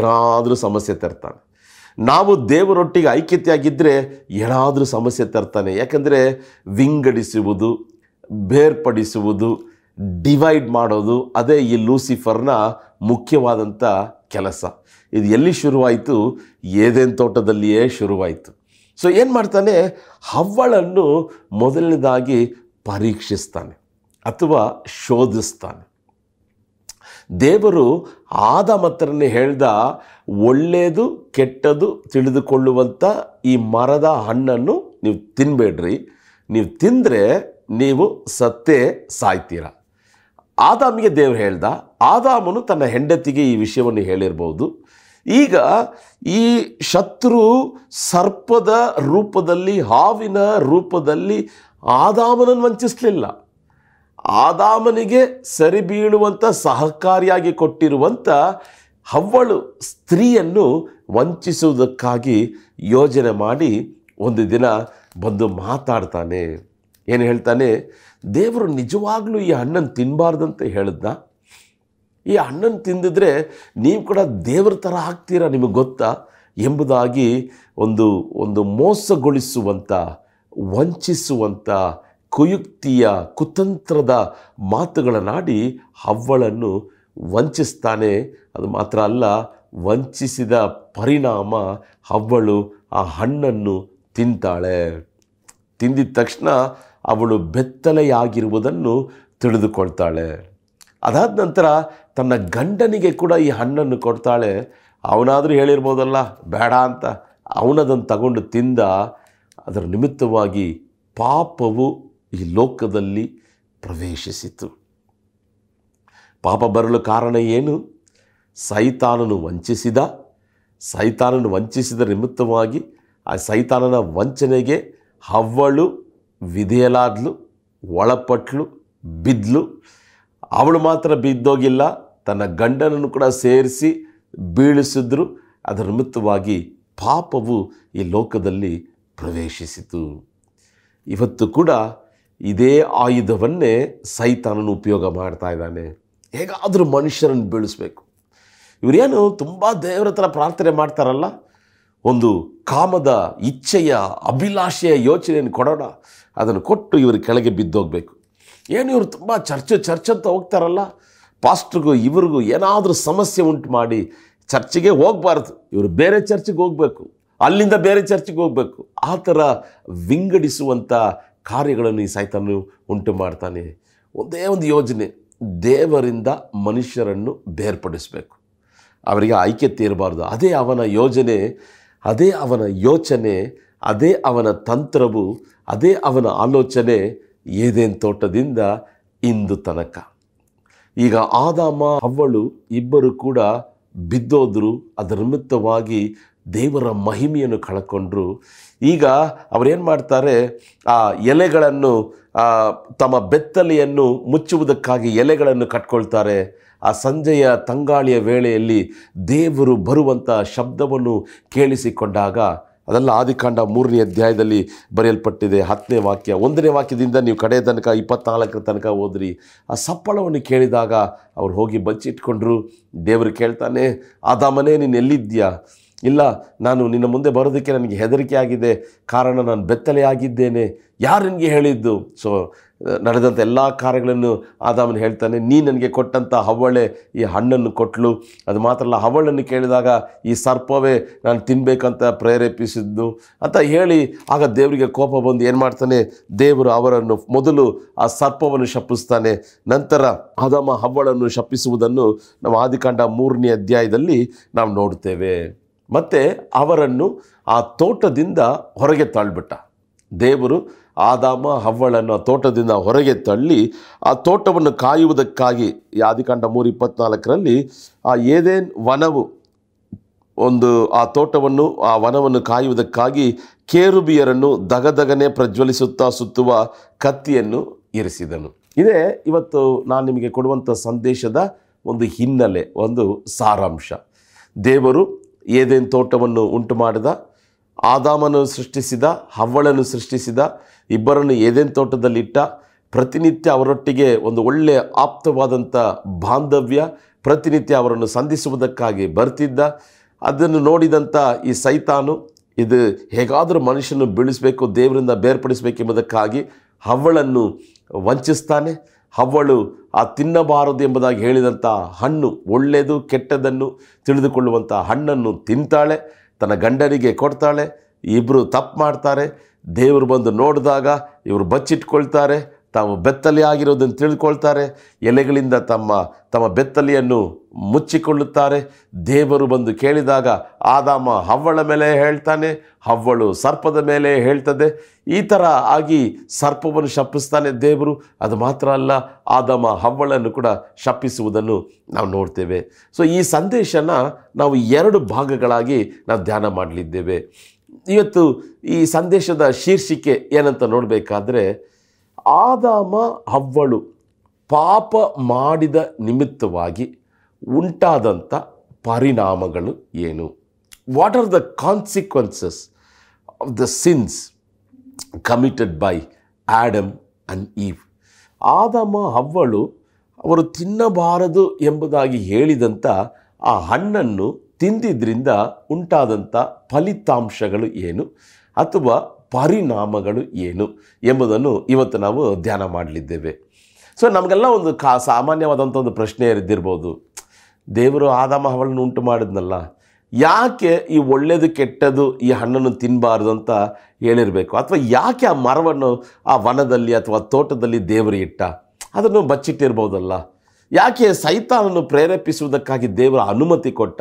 ಏನಾದರೂ ಸಮಸ್ಯೆ ತರ್ತಾನೆ. ನಾವು ದೇವರೊಟ್ಟಿಗೆ ಐಕ್ಯತೆಯಾಗಿದ್ದರೆ ಏನಾದರೂ ಸಮಸ್ಯೆ ತರ್ತಾನೆ. ಯಾಕಂದರೆ ವಿಂಗಡಿಸುವುದು, ಬೇರ್ಪಡಿಸುವುದು, ಡಿವೈಡ್ ಮಾಡೋದು, ಅದೇ ಈ ಲೂಸಿಫರ್ನ ಮುಖ್ಯವಾದಂಥ ಕೆಲಸ. ಇದು ಎಲ್ಲಿ ಶುರುವಾಯಿತು? ಏದೇನು ತೋಟದಲ್ಲಿಯೇ ಶುರುವಾಯಿತು. ಸೊ ಏನು ಮಾಡ್ತಾನೆ, ಹವ್ವಳನ್ನು ಮೊದಲನೇದಾಗಿ ಪರೀಕ್ಷಿಸ್ತಾನೆ ಅಥವಾ ಶೋಧಿಸ್ತಾನೆ. ದೇವರು ಆದಾಮ ಹತ್ರನೇ ಹೇಳ್ದ, ಒಳ್ಳೆಯದು ಕೆಟ್ಟದ್ದು ತಿಳಿದುಕೊಳ್ಳುವಂಥ ಈ ಮರದ ಹಣ್ಣನ್ನು ನೀವು ತಿನ್ನಬೇಡ್ರಿ, ನೀವು ತಿಂದರೆ ನೀವು ಸತ್ತೇ ಸಾಯ್ತೀರ. ಆದಾಮಿಗೆ ದೇವರು ಹೇಳ್ದ, ಆದಾಮನು ತನ್ನ ಹೆಂಡತಿಗೆ ಈ ವಿಷಯವನ್ನು ಹೇಳಿರ್ಬೋದು. ಈಗ ಈ ಶತ್ರು ಸರ್ಪದ ರೂಪದಲ್ಲಿ, ಹಾವಿನ ರೂಪದಲ್ಲಿ ಆದಾಮನನ್ನು ವಂಚಿಸಲಿಲ್ಲ. ಆದಾಮನಿಗೆ ಸರಿಬೀಳುವಂಥ ಸಹಕಾರಿಯಾಗಿ ಕೊಟ್ಟಿರುವಂಥ ಹವ್ವಳು ಸ್ತ್ರೀಯನ್ನು ವಂಚಿಸುವುದಕ್ಕಾಗಿ ಯೋಜನೆ ಮಾಡಿ ಒಂದು ದಿನ ಬಂದು ಮಾತಾಡ್ತಾನೆ. ಏನು ಹೇಳ್ತಾನೆ? ದೇವರು ನಿಜವಾಗ್ಲೂ ಈ ಹಣ್ಣನ್ನು ತಿನ್ನಬಾರ್ದಂತ ಹೇಳಿದ್ನ? ಈ ಹಣ್ಣನ್ನು ತಿಂದಿದ್ರೆ ನೀವು ಕೂಡ ದೇವ್ರ ಥರ ಆಗ್ತೀರಾ, ನಿಮಗೆ ಗೊತ್ತಾ ಎಂಬುದಾಗಿ ಒಂದು ಒಂದು ಮೋಸಗೊಳಿಸುವಂಥ, ವಂಚಿಸುವಂಥ ಕುಯುಕ್ತಿಯ, ಕುತಂತ್ರದ ಮಾತುಗಳನ್ನಾಡಿ ಹವ್ವಳನ್ನು ವಂಚಿಸ್ತಾನೆ. ಅದು ಮಾತ್ರ ಅಲ್ಲ, ವಂಚಿಸಿದ ಪರಿಣಾಮ ಹವ್ವಳು ಆ ಹಣ್ಣನ್ನು ತಿಂತಾಳೆ. ತಿಂದಿದ ತಕ್ಷಣ ಅವಳು ಬೆತ್ತಲೆಯಾಗಿರುವುದನ್ನು ತಿಳಿದುಕೊಳ್ತಾಳೆ. ಅದಾದ ನಂತರ ತನ್ನ ಗಂಡನಿಗೆ ಕೂಡ ಈ ಹಣ್ಣನ್ನು ಕೊಡ್ತಾಳೆ. ಅವನಾದರೂ ಹೇಳಿರ್ಬೋದಲ್ಲ ಬೇಡ ಅಂತ, ಅವನದನ್ನು ತಗೊಂಡು ತಿಂದ. ಅದರ ನಿಮಿತ್ತವಾಗಿ ಪಾಪವು ಈ ಲೋಕದಲ್ಲಿ ಪ್ರವೇಶಿಸಿತು. ಪಾಪ ಬರಲು ಕಾರಣ ಏನು? ಸೈತಾನನು ವಂಚಿಸಿದ. ಸೈತಾನನು ವಂಚಿಸಿದ ನಿಮಿತ್ತವಾಗಿ ಆ ಸೈತಾನನ ವಂಚನೆಗೆ ಹವ್ವಳು ವಿಧೇಯಲಾದ್ಲು, ಒಳಪಟ್ಲು, ಬಿದ್ದಲು. ಅವಳು ಮಾತ್ರ ಬಿದ್ದೋಗಿಲ್ಲ, ತನ್ನ ಗಂಡನನ್ನು ಕೂಡ ಸೇರಿಸಿ ಬೀಳಿಸಿದ್ರು. ಅದರ ನಿಮಿತ್ತವಾಗಿ ಪಾಪವು ಈ ಲೋಕದಲ್ಲಿ ಪ್ರವೇಶಿಸಿತು. ಇವತ್ತು ಕೂಡ ಇದೇ ಆಯುಧವನ್ನೇ ಸೈತಾನನು ಉಪಯೋಗ ಮಾಡ್ತಾ ಇದ್ದಾನೆ. ಹೇಗಾದರೂ ಮನುಷ್ಯರನ್ನು ಬೀಳಿಸಬೇಕು. ಇವರೇನು ತುಂಬ ದೇವರ ಹತ್ರ ಪ್ರಾರ್ಥನೆ ಮಾಡ್ತಾರಲ್ಲ, ಒಂದು ಕಾಮದ ಇಚ್ಛೆಯ, ಅಭಿಲಾಷೆಯ ಯೋಚನೆಯನ್ನು ಕೊಡೋಣ, ಅದನ್ನು ಕೊಟ್ಟು ಇವರು ಕೆಳಗೆ ಬಿದ್ದೋಗಬೇಕು. ಏನು ಇವರು ತುಂಬ ಚರ್ಚ್ ಅಂತ ಹೋಗ್ತಾರಲ್ಲ, ಪಾಸ್ಟ್ರಿಗೂ ಇವ್ರಿಗೂ ಏನಾದರೂ ಸಮಸ್ಯೆ ಉಂಟು ಮಾಡಿ ಚರ್ಚಿಗೆ ಹೋಗಬಾರ್ದು, ಇವರು ಬೇರೆ ಚರ್ಚಿಗೆ ಹೋಗಬೇಕು, ಅಲ್ಲಿಂದ ಬೇರೆ ಚರ್ಚಿಗೆ ಹೋಗಬೇಕು, ಆ ಥರ ವಿಂಗಡಿಸುವಂಥ ಕಾರ್ಯಗಳನ್ನು ಈ ಸೈತಾನನು ಉಂಟು ಮಾಡ್ತಾನೆ. ಒಂದೇ ಒಂದು ಯೋಜನೆ, ದೇವರಿಂದ ಮನುಷ್ಯರನ್ನು ಬೇರ್ಪಡಿಸಬೇಕು, ಅವರಿಗೆ ಐಕ್ಯತೆ ಇರಬಾರ್ದು. ಅದೇ ಅವನ ಯೋಜನೆ, ಅದೇ ಅವನ ಯೋಚನೆ, ಅದೇ ಅವನ ತಂತ್ರವು, ಅದೇ ಅವನ ಆಲೋಚನೆ ಏದೇನು ತೋಟದಿಂದ ಇಂದು ತನಕ. ಈಗ ಆದಾಮ ಹವ್ವಳು ಇಬ್ಬರು ಕೂಡ ಬಿದ್ದೋದ್ರು. ಅದರ ನಿಮಿತ್ತವಾಗಿ ದೇವರ ಮಹಿಮೆಯನ್ನು ಕಳ್ಕೊಂಡ್ರು. ಈಗ ಅವರೇನು ಮಾಡ್ತಾರೆ? ಆ ಎಲೆಗಳನ್ನು, ತಮ್ಮ ಬೆತ್ತಲೆಯನ್ನು ಮುಚ್ಚುವುದಕ್ಕಾಗಿ ಎಲೆಗಳನ್ನು ಕಟ್ಕೊಳ್ತಾರೆ. ಆ ಸಂಜೆಯ ತಂಗಾಳಿಯ ವೇಳೆಯಲ್ಲಿ ದೇವರು ಬರುವಂಥ ಶಬ್ದವನ್ನು ಕೇಳಿಸಿಕೊಂಡಾಗ, ಅದೆಲ್ಲ ಆದಿಕಾಂಡ 3ನೇ ಅಧ್ಯಾಯದಲ್ಲಿ ಬರೆಯಲ್ಪಟ್ಟಿದೆ. 10ನೇ ವಾಕ್ಯ, 1ನೇ ವಾಕ್ಯದಿಂದ ನೀವು ಕಡೆಯ ತನಕ 24ರ ತನಕ ಓದ್ರಿ. ಆ ಸಪ್ಪಳವನ್ನು ಕೇಳಿದಾಗ ಅವ್ರು ಹೋಗಿ ಬಚ್ಚಿಟ್ಕೊಂಡ್ರು. ದೇವರು ಕೇಳ್ತಾನೆ, ಆದಾಮನೇ ನೀನು ಎಲ್ಲಿದ್ದೀಯಾ? ಇಲ್ಲ, ನಾನು ನಿನ್ನ ಮುಂದೆ ಬರೋದಕ್ಕೆ ನನಗೆ ಹೆದರಿಕೆ ಆಗಿದೆ, ಕಾರಣ ನಾನು ಬೆತ್ತಲೆಯಾಗಿದ್ದೇನೆ, ಯಾರು ನಿನಗೆ ಹೇಳಿದ್ದು? ಸೊ ನಡೆದಂಥ ಎಲ್ಲ ಕಾರ್ಯಗಳನ್ನು ಆದಾಮನು ಹೇಳ್ತಾನೆ. ನೀನು ನನಗೆ ಕೊಟ್ಟಂಥ ಹವ್ವಳೆ ಈ ಹಣ್ಣನ್ನು ಕೊಟ್ಟಳು. ಅದು ಮಾತ್ರ ಅಲ್ಲ, ಹವ್ವಳನ್ನು ಕೇಳಿದಾಗ ಈ ಸರ್ಪವೇ ನಾನು ತಿನ್ನಬೇಕಂತ ಪ್ರೇರೇಪಿಸಿದ್ದು ಅಂತ ಹೇಳಿ, ಆಗ ದೇವರಿಗೆ ಕೋಪ ಬಂದು ಏನು ಮಾಡ್ತಾನೆ? ದೇವರು ಅವರನ್ನು ಮೊದಲು ಆ ಸರ್ಪವನ್ನು ಶಪಿಸ್ತಾನೆ, ನಂತರ ಆದಾಮ ಹವ್ವಳನ್ನು ಶಪಿಸುವುದನ್ನು ನಾವು ಆದಿಕಾಂಡ 3ನೇ ಅಧ್ಯಾಯದಲ್ಲಿ ನಾವು ನೋಡ್ತೇವೆ. ಮತ್ತು ಅವರನ್ನು ಆ ತೋಟದಿಂದ ಹೊರಗೆ ತಳ್ಳಿಬಿಟ್ಟ ದೇವರು. ಆದಾಮ ಹವ್ವಳನ್ನು ಆ ತೋಟದಿಂದ ಹೊರಗೆ ತಳ್ಳಿ ಆ ತೋಟವನ್ನು ಕಾಯುವುದಕ್ಕಾಗಿ, ಆದಿಕಾಂಡ 3:24ರಲ್ಲಿ, ಆ ಏದೇನ್ ವನವು ಒಂದು ಆ ವನವನ್ನು ಕಾಯುವುದಕ್ಕಾಗಿ ಕೇರುಬಿಯರನ್ನು ದಗದಗನೆ ಪ್ರಜ್ವಲಿಸುತ್ತಾ ಸುತ್ತುವ ಕತ್ತಿಯನ್ನು ಇರಿಸಿದನು. ಇದೇ ಇವತ್ತು ನಾನು ನಿಮಗೆ ಕೊಡುವಂಥ ಸಂದೇಶದ ಒಂದು ಹಿನ್ನೆಲೆ, ಒಂದು ಸಾರಾಂಶ. ದೇವರು ಏದೇನ್ ತೋಟವನ್ನು ಉಂಟು ಮಾಡಿದ, ಆದಾಮನನ್ನು ಸೃಷ್ಟಿಸಿದ, ಹವ್ವಳನ್ನು ಸೃಷ್ಟಿಸಿದ, ಇಬ್ಬರನ್ನು ಏದೇನ್ ತೋಟದಲ್ಲಿಟ್ಟ. ಪ್ರತಿನಿತ್ಯ ಅವರೊಟ್ಟಿಗೆ ಒಂದು ಒಳ್ಳೆಯ ಆಪ್ತವಾದಂಥ ಬಾಂಧವ್ಯ, ಪ್ರತಿನಿತ್ಯ ಅವರನ್ನು ಸಂಧಿಸುವುದಕ್ಕಾಗಿ ಬರ್ತಿದ್ದ. ಅದನ್ನು ನೋಡಿದಂಥ ಈ ಸೈತಾನು, ಇದು ಹೇಗಾದರೂ ಮನುಷ್ಯನನ್ನು ಬೀಳಿಸಬೇಕು, ದೇವರಿಂದ ಬೇರ್ಪಡಿಸಬೇಕೆಂಬುದಕ್ಕಾಗಿ ಹವ್ವಳನ್ನು ವಂಚಿಸ್ತಾನೆ. ಹವ್ವಳು ಆ ತಿನ್ನಬಾರದು ಎಂಬುದಾಗಿ ಹೇಳಿದಂಥ ಹಣ್ಣು, ಒಳ್ಳೆಯದು ಕೆಟ್ಟದನ್ನು ತಿಳಿದುಕೊಳ್ಳುವಂಥ ಹಣ್ಣನ್ನು ತಿಂತಾಳೆ, ತನ್ನ ಗಂಡನಿಗೆ ಕೊಡ್ತಾಳೆ. ಇಬ್ಬರು ತಪ್ಪು ಮಾಡ್ತಾರೆ. ದೇವರು ಬಂದು ನೋಡಿದಾಗ ಇವರು ಬಚ್ಚಿಟ್ಕೊಳ್ತಾರೆ, ತಾವು ಬೆತ್ತಲೆ ಆಗಿರೋದನ್ನು ತಿಳಿದುಕೊಳ್ತಾರೆ, ಎಲೆಗಳಿಂದ ತಮ್ಮ ಬೆತ್ತಲೆಯನ್ನು ಮುಚ್ಚಿಕೊಳ್ಳುತ್ತಾರೆ. ದೇವರು ಬಂದು ಕೇಳಿದಾಗ ಆದಾಮ ಹವ್ವಳ ಮೇಲೆ ಹೇಳ್ತಾನೆ, ಹವ್ವಳು ಸರ್ಪದ ಮೇಲೆ ಹೇಳ್ತದೆ. ಈ ಥರ ಆಗಿ ಸರ್ಪವನ್ನು ಶಪಿಸ್ತಾನೆ ದೇವರು. ಅದು ಮಾತ್ರ ಅಲ್ಲ, ಆದಾಮ ಹವ್ವಳನ್ನು ಕೂಡ ಶಪಿಸುವುದನ್ನು ನಾವು ನೋಡ್ತೇವೆ. ಸೊ ಈ ಸಂದೇಶನ ನಾವು 2 ಭಾಗಗಳಾಗಿ ನಾವು ಧ್ಯಾನ ಮಾಡಲಿದ್ದೇವೆ. ಇವತ್ತು ಈ ಸಂದೇಶದ ಶೀರ್ಷಿಕೆ ಏನಂತ ನೋಡಬೇಕಾದ್ರೆ, ಆದಾಮ ಹವ್ವಳು ಪಾಪ ಮಾಡಿದ ನಿಮಿತ್ತವಾಗಿ ಉಂಟಾದಂಥ ಪರಿಣಾಮಗಳು ಏನು? What are the consequences of the sins committed by Adam and Eve. ಆದಾಮ ಹವ್ವಳು ಅವರು ತಿನ್ನಬಾರದು ಎಂಬುದಾಗಿ ಹೇಳಿದಂಥ ಆ ಹಣ್ಣನ್ನು ತಿಂದಿದ್ದರಿಂದ ಉಂಟಾದಂಥ ಫಲಿತಾಂಶಗಳು ಏನು ಅಥವಾ ಪರಿಣಾಮಗಳು ಏನು ಎಂಬುದನ್ನು ಇವತ್ತು ನಾವು ಧ್ಯಾನ ಮಾಡಲಿದ್ದೇವೆ. ಸೊ ನಮಗೆಲ್ಲ ಒಂದು ಸಾಮಾನ್ಯವಾದಂಥ ಒಂದು ಪ್ರಶ್ನೆ ಇದ್ದಿರ್ಬೋದು, ದೇವರು ಆದಾಮ ಹವ್ವಳನ್ನು ಉಂಟು ಮಾಡಿದ್ನಲ್ಲ, ಯಾಕೆ ಈ ಒಳ್ಳೆಯದು ಕೆಟ್ಟದ್ದು ಈ ಹಣ್ಣನ್ನು ತಿನ್ನಬಾರ್ದು ಅಂತ ಹೇಳಿರಬೇಕು? ಅಥವಾ ಯಾಕೆ ಆ ಮರವನ್ನು ಆ ವನದಲ್ಲಿ ಅಥವಾ ತೋಟದಲ್ಲಿ ದೇವರು ಇಟ್ಟ? ಅದನ್ನು ಬಚ್ಚಿಟ್ಟಿರ್ಬೋದಲ್ಲ. ಯಾಕೆ ಸೈತಾನನ್ನು ಪ್ರೇರೇಪಿಸುವುದಕ್ಕಾಗಿ ದೇವರ ಅನುಮತಿ ಕೊಟ್ಟ?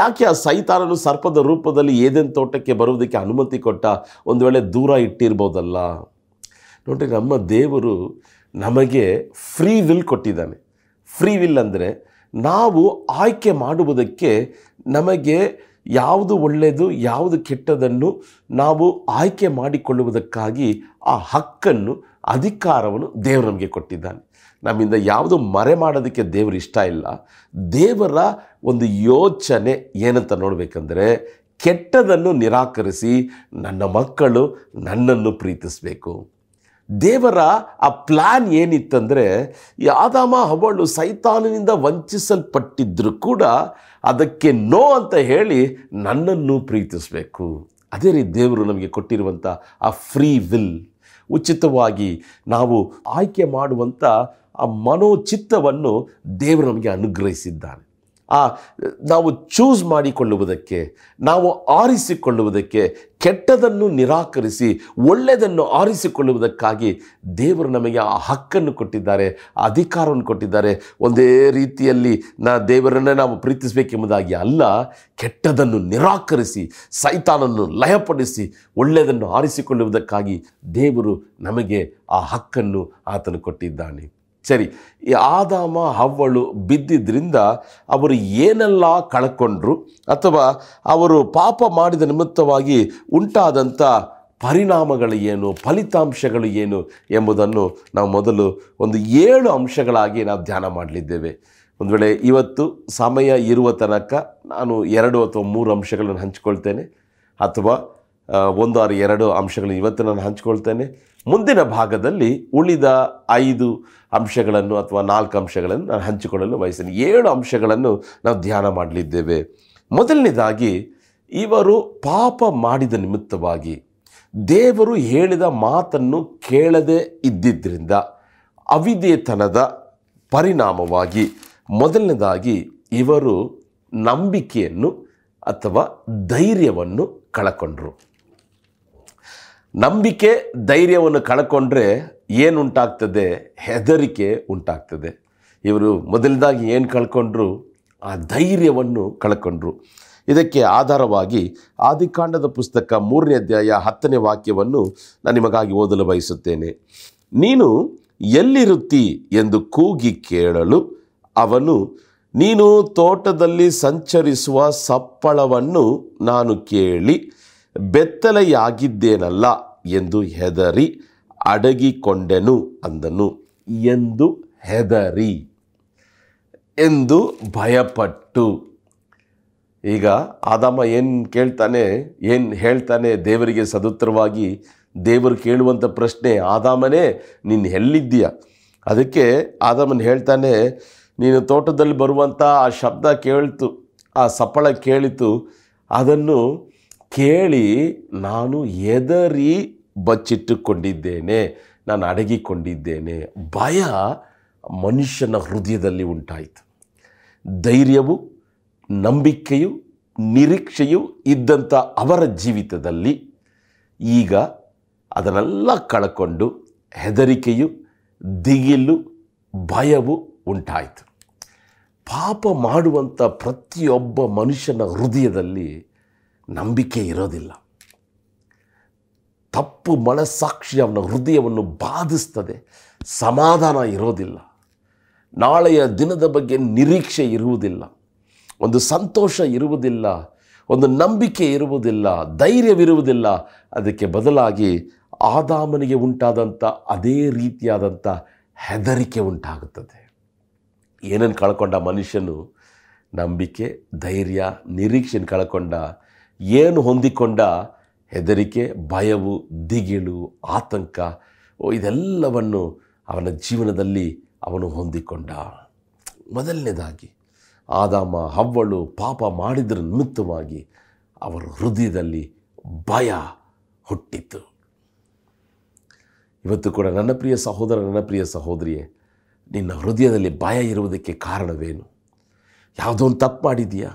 ಯಾಕೆ ಆ ಸೈತಾನನು ಸರ್ಪದ ರೂಪದಲ್ಲಿ ಏದೇನು ತೋಟಕ್ಕೆ ಬರುವುದಕ್ಕೆ ಅನುಮತಿ ಕೊಟ್ಟ? ಒಂದು ವೇಳೆ ದೂರ ಇಟ್ಟಿರ್ಬೋದಲ್ಲ. ನೋಡಿರಿ, ನಮ್ಮ ದೇವರು ನಮಗೆ ಫ್ರೀ ವಿಲ್ ಕೊಟ್ಟಿದ್ದಾನೆ. ಫ್ರೀ ವಿಲ್ ಅಂದರೆ ನಾವು ಆಯ್ಕೆ ಮಾಡುವುದಕ್ಕೆ ನಮಗೆ ಯಾವುದು ಒಳ್ಳೆಯದು ಯಾವುದು ಕೆಟ್ಟದನ್ನು ನಾವು ಆಯ್ಕೆ ಮಾಡಿಕೊಳ್ಳುವುದಕ್ಕಾಗಿ ಆ ಹಕ್ಕನ್ನು, ಅಧಿಕಾರವನ್ನು ದೇವರು ನಮಗೆ ಕೊಟ್ಟಿದ್ದಾನೆ. ನಮ್ಮಿಂದ ಯಾವುದು ಮರೆ ಮಾಡೋದಕ್ಕೆ ದೇವರು ಇಷ್ಟ ಇಲ್ಲ. ದೇವರ ಒಂದು ಯೋಚನೆ ಏನಂತ ನೋಡಬೇಕಂದ್ರೆ, ಕೆಟ್ಟದನ್ನು ನಿರಾಕರಿಸಿ ನನ್ನ ಮಕ್ಕಳು ನನ್ನನ್ನು ಪ್ರೀತಿಸಬೇಕು. ದೇವರ ಆ ಪ್ಲ್ಯಾನ್ ಏನಿತ್ತಂದರೆ, ಆದಾಮ ಹವ್ವಳು ಸೈತಾನನಿಂದ ವಂಚಿಸಲ್ಪಟ್ಟಿದ್ದರೂ ಕೂಡ ಅದಕ್ಕೆ ನೋ ಅಂತ ಹೇಳಿ ನನ್ನನ್ನು ಪ್ರೀತಿಸಬೇಕು. ಅದೇ ರೀತಿ ದೇವರು ನಮಗೆ ಕೊಟ್ಟಿರುವಂಥ ಆ ಫ್ರೀ ವಿಲ್, ಉಚಿತವಾಗಿ ನಾವು ಆಯ್ಕೆ ಮಾಡುವಂಥ ಆ ಮನೋಚಿತ್ತವನ್ನು ದೇವರು ನಮಗೆ ಅನುಗ್ರಹಿಸಿದ್ದಾನೆ. ನಾವು ಚೂಸ್ ಮಾಡಿಕೊಳ್ಳುವುದಕ್ಕೆ, ನಾವು ಆರಿಸಿಕೊಳ್ಳುವುದಕ್ಕೆ, ಕೆಟ್ಟದನ್ನು ನಿರಾಕರಿಸಿ ಒಳ್ಳೆಯದನ್ನು ಆರಿಸಿಕೊಳ್ಳುವುದಕ್ಕಾಗಿ ದೇವರು ನಮಗೆ ಆ ಹಕ್ಕನ್ನು ಕೊಟ್ಟಿದ್ದಾರೆ, ಅಧಿಕಾರವನ್ನು ಕೊಟ್ಟಿದ್ದಾರೆ. ಒಂದೇ ರೀತಿಯಲ್ಲಿ ದೇವರನ್ನೇ ನಾವು ಪ್ರೀತಿಸಬೇಕೆಂಬುದಾಗಿ ಅಲ್ಲ, ಕೆಟ್ಟದನ್ನು ನಿರಾಕರಿಸಿ ಸೈತಾನನ್ನು ಲಯಪಡಿಸಿ ಒಳ್ಳೆಯದನ್ನು ಆರಿಸಿಕೊಳ್ಳುವುದಕ್ಕಾಗಿ ದೇವರು ನಮಗೆ ಆ ಹಕ್ಕನ್ನು ಆತನು ಕೊಟ್ಟಿದ್ದಾನೆ. ಸರಿ, ಈ ಆದಾಮ ಹವ್ವಳು ಬಿದ್ದಿದ್ದರಿಂದ ಅವರು ಏನೆಲ್ಲ ಕಳ್ಕೊಂಡ್ರು ಅಥವಾ ಅವರು ಪಾಪ ಮಾಡಿದ ನಿಮಿತ್ತವಾಗಿ ಉಂಟಾದಂಥ ಪರಿಣಾಮಗಳು ಏನು, ಫಲಿತಾಂಶಗಳು ಏನು ಎಂಬುದನ್ನು ನಾವು ಮೊದಲು ಒಂದು 7 ಅಂಶಗಳಾಗಿ ನಾವು ಧ್ಯಾನ ಮಾಡಲಿದ್ದೇವೆ. ಒಂದು ವೇಳೆ ಇವತ್ತು ಸಮಯ ಇರುವ ತನಕ ನಾನು 2 ಅಥವಾ 3 ಅಂಶಗಳನ್ನು ಹಂಚಿಕೊಳ್ತೇನೆ, ಅಥವಾ 1 ಅಥವಾ 2 ಅಂಶಗಳನ್ನು ಇವತ್ತು ನಾನು ಹಂಚಿಕೊಳ್ತೇನೆ. ಮುಂದಿನ ಭಾಗದಲ್ಲಿ ಉಳಿದ 5 ಅಂಶಗಳನ್ನು ಅಥವಾ 4 ಅಂಶಗಳನ್ನು ನಾನು ಹಂಚಿಕೊಳ್ಳಲು ಬಯಸ್ತೇನೆ. 7 ಅಂಶಗಳನ್ನು ನಾವು ಧ್ಯಾನ ಮಾಡಲಿದ್ದೇವೆ. ಮೊದಲನೇದಾಗಿ, ಇವರು ಪಾಪ ಮಾಡಿದ ನಿಮಿತ್ತವಾಗಿ ದೇವರು ಹೇಳಿದ ಮಾತನ್ನು ಕೇಳದೆ ಇದ್ದಿದ್ದರಿಂದ ಅವಿಧೇಯತನದ ಪರಿಣಾಮವಾಗಿ ಮೊದಲನೇದಾಗಿ ಇವರು ನಂಬಿಕೆಯನ್ನು ಅಥವಾ ಧೈರ್ಯವನ್ನು ಕಳಕೊಂಡರು. ನಂಬಿಕೆ ಧೈರ್ಯವನ್ನು ಕಳ್ಕೊಂಡ್ರೆ ಏನುಂಟಾಗ್ತದೆ? ಹೆದರಿಕೆ ಉಂಟಾಗ್ತದೆ. ಇವರು ಮೊದಲದಾಗಿ ಏನು ಕಳ್ಕೊಂಡ್ರು? ಆ ಧೈರ್ಯವನ್ನು ಕಳ್ಕೊಂಡ್ರು. ಇದಕ್ಕೆ ಆಧಾರವಾಗಿ ಆದಿಕಾಂಡದ ಪುಸ್ತಕ 3ನೇ ಅಧ್ಯಾಯ 10ನೇ ವಾಕ್ಯವನ್ನು ನಾನು ನಿಮಗಾಗಿ ಓದಲು ಬಯಸುತ್ತೇನೆ. ನೀನು ಎಲ್ಲಿರುತ್ತಿ ಎಂದು ಕೂಗಿ ಕೇಳಲು ಅವನು, ನೀನು ತೋಟದಲ್ಲಿ ಸಂಚರಿಸುವ ಸಪ್ಪಳವನ್ನು ನಾನು ಕೇಳಿ ಬೆತ್ತಲೆಯಾಗಿದ್ದೇನಲ್ಲ ಎಂದು ಹೆದರಿ ಅಡಗಿಕೊಂಡೆನು ಅಂದನು. ಎಂದು ಹೆದರಿ, ಎಂದು ಭಯಪಟ್ಟು. ಈಗ ಆದಾಮ ಏನು ಹೇಳ್ತಾನೆ ದೇವರಿಗೆ ಸದುತ್ತರವಾಗಿ? ದೇವರು ಕೇಳುವಂಥ ಪ್ರಶ್ನೆ, ಆದಾಮನೇ ನೀನು ಎಲ್ಲಿದ್ದೀಯ? ಅದಕ್ಕೆ ಆದಾಮನ್ ಹೇಳ್ತಾನೆ, ನೀನು ತೋಟದಲ್ಲಿ ಬರುವಂಥ ಆ ಶಬ್ದ ಕೇಳಿತು, ಆ ಸಪ್ಪಳ ಕೇಳಿತು, ಅದನ್ನು ಕೇಳಿ ನಾನು ಹೆದರಿ ಬಚ್ಚಿಟ್ಟುಕೊಂಡಿದ್ದೇನೆ, ನಾನು ಅಡಗಿಕೊಂಡಿದ್ದೇನೆ. ಭಯ ಮನುಷ್ಯನ ಹೃದಯದಲ್ಲಿ ಉಂಟಾಯಿತು. ಧೈರ್ಯವು, ನಂಬಿಕೆಯು, ನಿರೀಕ್ಷೆಯು ಇದ್ದಂಥ ಅವರ ಜೀವಿತದಲ್ಲಿ ಈಗ ಅದನ್ನೆಲ್ಲ ಕಳ್ಕೊಂಡು ಹೆದರಿಕೆಯು, ದಿಗಿಲು, ಭಯವು ಉಂಟಾಯಿತು. ಪಾಪ ಮಾಡುವಂಥ ಪ್ರತಿಯೊಬ್ಬ ಮನುಷ್ಯನ ಹೃದಯದಲ್ಲಿ ನಂಬಿಕೆ ಇರೋದಿಲ್ಲ. ತಪ್ಪು ಮನಸ್ಸಾಕ್ಷಿ ಅವನ ಹೃದಯವನ್ನು ಬಾಧಿಸ್ತದೆ. ಸಮಾಧಾನ ಇರೋದಿಲ್ಲ. ನಾಳೆಯ ದಿನದ ಬಗ್ಗೆ ನಿರೀಕ್ಷೆ ಇರುವುದಿಲ್ಲ. ಒಂದು ಸಂತೋಷ ಇರುವುದಿಲ್ಲ. ಒಂದು ನಂಬಿಕೆ ಇರುವುದಿಲ್ಲ. ಧೈರ್ಯವಿರುವುದಿಲ್ಲ. ಅದಕ್ಕೆ ಬದಲಾಗಿ ಆದಾಮನಿಗೆ ಉಂಟಾದಂಥ ಅದೇ ರೀತಿಯಾದಂಥ ಹೆದರಿಕೆ ಉಂಟಾಗುತ್ತದೆ. ಏನನ್ನು ಕಳ್ಕೊಂಡ ಮನುಷ್ಯನು? ನಂಬಿಕೆ, ಧೈರ್ಯ, ನಿರೀಕ್ಷೆಯನ್ನು ಕಳ್ಕೊಂಡ. ಏನು ಹೊಂದಿಕೊಂಡ? ಹೆದರಿಕೆ, ಭಯವು, ದಿಗಿಳು, ಆತಂಕ ಇದೆಲ್ಲವನ್ನು ಅವನ ಜೀವನದಲ್ಲಿ ಅವನು ಹೊಂದಿಕೊಂಡ. ಮೊದಲನೇದಾಗಿ ಆದಾಮ ಹವ್ವಳು ಪಾಪ ಮಾಡಿದ್ರ ನಿಮಿತ್ತವಾಗಿ ಅವರ ಹೃದಯದಲ್ಲಿ ಭಯ ಹುಟ್ಟಿತು. ಇವತ್ತು ಕೂಡ ನನ್ನ ಪ್ರಿಯ ಸಹೋದರ, ನನ್ನ ಪ್ರಿಯ ಸಹೋದರಿಯೇ, ನಿನ್ನ ಹೃದಯದಲ್ಲಿ ಭಯ ಇರುವುದಕ್ಕೆ ಕಾರಣವೇನು? ಯಾವುದೋ ಒಂದು ತಪ್ಪು ಮಾಡಿದೆಯಾ?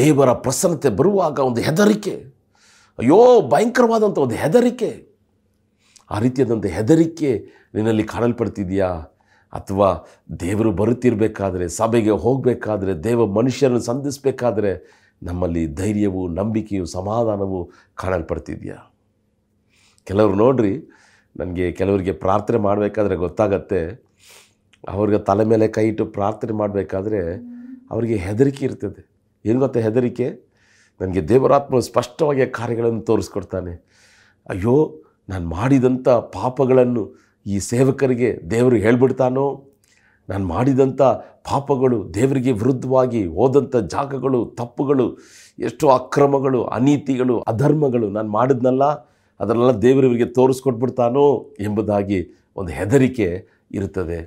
ದೇವರ ಪ್ರಸನ್ನತೆ ಬರುವಾಗ ಒಂದು ಹೆದರಿಕೆ, ಅಯ್ಯೋ ಭಯಂಕರವಾದಂಥ ಒಂದು ಹೆದರಿಕೆ, ಆ ರೀತಿಯಾದಂಥ ಹೆದರಿಕೆ ನಿನ್ನಲ್ಲಿ ಕಾಣಲ್ಪಡ್ತಿದೆಯಾ? ಅಥವಾ ದೇವರು ಬರುತ್ತಿರಬೇಕಾದ್ರೆ, ಸಭೆಗೆ ಹೋಗಬೇಕಾದ್ರೆ, ದೇವ ಮನುಷ್ಯರನ್ನು ಸಂಧಿಸಬೇಕಾದ್ರೆ ನಮ್ಮಲ್ಲಿ ಧೈರ್ಯವು, ನಂಬಿಕೆಯು, ಸಮಾಧಾನವು ಕಾಣಲ್ಪಡ್ತಿದೆಯಾ? ಕೆಲವರು ನೋಡ್ರಿ, ನನಗೆ ಕೆಲವರಿಗೆ ಪ್ರಾರ್ಥನೆ ಮಾಡಬೇಕಾದ್ರೆ ಗೊತ್ತಾಗತ್ತೆ, ಅವ್ರಿಗೆ ತಲೆ ಮೇಲೆ ಕೈ ಇಟ್ಟು ಪ್ರಾರ್ಥನೆ ಮಾಡಬೇಕಾದ್ರೆ ಅವರಿಗೆ ಹೆದರಿಕೆ ಇರ್ತದೆ. ಏನು ಗೊತ್ತಾ ಹೆದರಿಕೆ? ನನಗೆ ದೇವರಾತ್ಮ ಸ್ಪಷ್ಟವಾಗಿ ಕಾರ್ಯಗಳನ್ನು ತೋರಿಸ್ಕೊಡ್ತಾನೆ. ಅಯ್ಯೋ, ನಾನು ಮಾಡಿದಂಥ ಪಾಪಗಳನ್ನು ಈ ಸೇವಕರಿಗೆ ದೇವರು ಹೇಳ್ಬಿಡ್ತಾನೋ? ನಾನು ಮಾಡಿದಂಥ ಪಾಪಗಳು, ದೇವರಿಗೆ ವಿರುದ್ಧವಾಗಿ ಹೋದಂಥ ಜಾಗಗಳು, ತಪ್ಪುಗಳು, ಎಷ್ಟೋ ಅಕ್ರಮಗಳು, ಅನೀತಿಗಳು, ಅಧರ್ಮಗಳು ನಾನು ಮಾಡಿದ್ನಲ್ಲ, ಅದನ್ನೆಲ್ಲ ದೇವರವರಿಗೆ ತೋರಿಸ್ಕೊಟ್ಬಿಡ್ತಾನೋ ಎಂಬುದಾಗಿ ಒಂದು ಹೆದರಿಕೆ ಇರುತ್ತದೆ.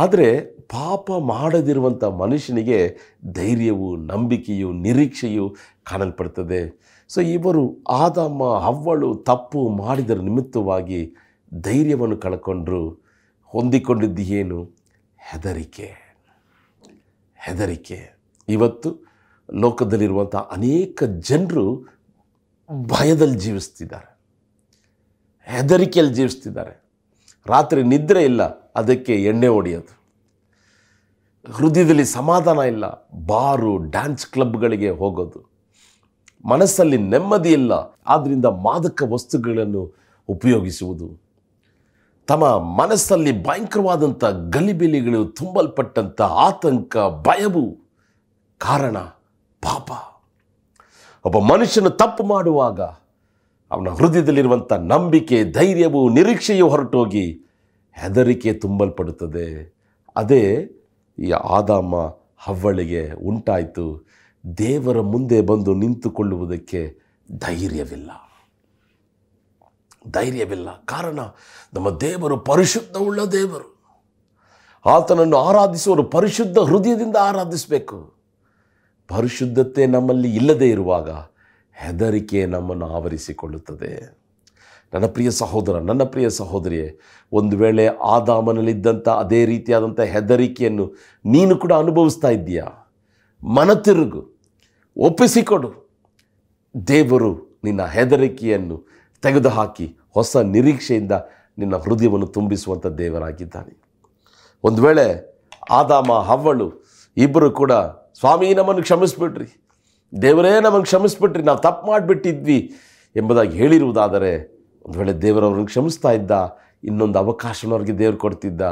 ಆದರೆ ಪಾಪ ಮಾಡದಿರುವಂಥ ಮನುಷ್ಯನಿಗೆ ಧೈರ್ಯವು, ನಂಬಿಕೆಯು, ನಿರೀಕ್ಷೆಯು ಕಾಣಲ್ಪಡ್ತದೆ. ಸೊ ಇವರು ಆದಾಮ ಹವ್ವಳು ತಪ್ಪು ಮಾಡಿದರ ನಿಮಿತ್ತವಾಗಿ ಧೈರ್ಯವನ್ನು ಕಳ್ಕೊಂಡ್ರು. ಹೊಂದಿಕೊಂಡಿದ್ದು ಏನು? ಹೆದರಿಕೆ. ಹೆದರಿಕೆ. ಇವತ್ತು ಲೋಕದಲ್ಲಿರುವಂಥ ಅನೇಕ ಜನರು ಭಯದಲ್ಲಿ ಜೀವಿಸ್ತಿದ್ದಾರೆ, ಹೆದರಿಕೆಯಲ್ಲಿ ಜೀವಿಸ್ತಿದ್ದಾರೆ. ರಾತ್ರಿ ನಿದ್ರೆ ಇಲ್ಲ, ಅದಕ್ಕೆ ಎಣ್ಣೆ ಹೊಡೆಯೋದು. ಹೃದಯದಲ್ಲಿ ಸಮಾಧಾನ ಇಲ್ಲ, ಬಾರು, ಡ್ಯಾನ್ಸ್ ಕ್ಲಬ್ಗಳಿಗೆ ಹೋಗೋದು. ಮನಸ್ಸಲ್ಲಿ ನೆಮ್ಮದಿ ಇಲ್ಲ, ಆದ್ದರಿಂದ ಮಾದಕ ವಸ್ತುಗಳನ್ನು ಉಪಯೋಗಿಸುವುದು. ತಮ್ಮ ಮನಸ್ಸಲ್ಲಿ ಭಯಂಕರವಾದಂಥ ಗಲಿಬಿಲಿಗಳು ತುಂಬಲ್ಪಟ್ಟಂಥ ಆತಂಕ, ಭಯವು ಕಾರಣ ಪಾಪ. ಒಬ್ಬ ಮನುಷ್ಯನು ತಪ್ಪು ಮಾಡುವಾಗ ಅವನ ಹೃದಯದಲ್ಲಿರುವಂಥ ನಂಬಿಕೆ, ಧೈರ್ಯವು, ನಿರೀಕ್ಷೆಯು ಹೊರಟೋಗಿ ಹೆದರಿಕೆ ತುಂಬಲ್ಪಡುತ್ತದೆ. ಅದೇ ಈ ಆದಾಮ ಹವ್ವಳಿಗೆ ಉಂಟಾಯಿತು. ದೇವರ ಮುಂದೆ ಬಂದು ನಿಂತುಕೊಳ್ಳುವುದಕ್ಕೆ ಧೈರ್ಯವಿಲ್ಲ, ಧೈರ್ಯವಿಲ್ಲ. ಕಾರಣ, ನಮ್ಮ ದೇವರು ಪರಿಶುದ್ಧವುಳ್ಳ ದೇವರು. ಆತನನ್ನು ಆರಾಧಿಸುವರು ಪರಿಶುದ್ಧ ಹೃದಯದಿಂದ ಆರಾಧಿಸಬೇಕು. ಪರಿಶುದ್ಧತೆ ನಮ್ಮಲ್ಲಿ ಇಲ್ಲದೇ ಇರುವಾಗ ಹೆದರಿಕೆ ನಮ್ಮನ್ನು ಆವರಿಸಿಕೊಳ್ಳುತ್ತದೆ. ನನ್ನ ಪ್ರಿಯ ಸಹೋದರ, ನನ್ನ ಪ್ರಿಯ ಸಹೋದರಿಯೇ, ಒಂದು ವೇಳೆ ಆದಾಮನಲ್ಲಿದ್ದಂಥ ಅದೇ ರೀತಿಯಾದಂಥ ಹೆದರಿಕೆಯನ್ನು ನೀನು ಕೂಡ ಅನುಭವಿಸ್ತಾ ಇದ್ದೀಯಾ? ಮನತಿರುಗು, ಒಪ್ಪಿಸಿಕೊಡು. ದೇವರು ನಿನ್ನ ಹೆದರಿಕೆಯನ್ನು ತೆಗೆದುಹಾಕಿ ಹೊಸ ನಿರೀಕ್ಷೆಯಿಂದ ನಿನ್ನ ಹೃದಯವನ್ನು ತುಂಬಿಸುವಂಥ ದೇವರಾಗಿದ್ದಾನೆ. ಒಂದು ವೇಳೆ ಆದಾಮ ಹವ್ವಳು ಇಬ್ಬರು ಕೂಡ, ಸ್ವಾಮಿ ನಮ್ಮನ್ನು ಕ್ಷಮಿಸ್ಬಿಟ್ರಿ, ದೇವರೇ ನಮಗೆ ಕ್ಷಮಿಸ್ಬಿಟ್ರಿ, ನಾವು ತಪ್ಪು ಮಾಡಿಬಿಟ್ಟಿದ್ವಿ ಎಂಬುದಾಗಿ ಹೇಳಿರುವುದಾದರೆ, ಒಂದು ವೇಳೆ ದೇವರವ್ರನ್ನ ಕ್ಷಮಿಸ್ತಾ ಇದ್ದ, ಇನ್ನೊಂದು ಅವಕಾಶನ ಅವ್ರಿಗೆ ದೇವರು ಕೊಡ್ತಿದ್ದ.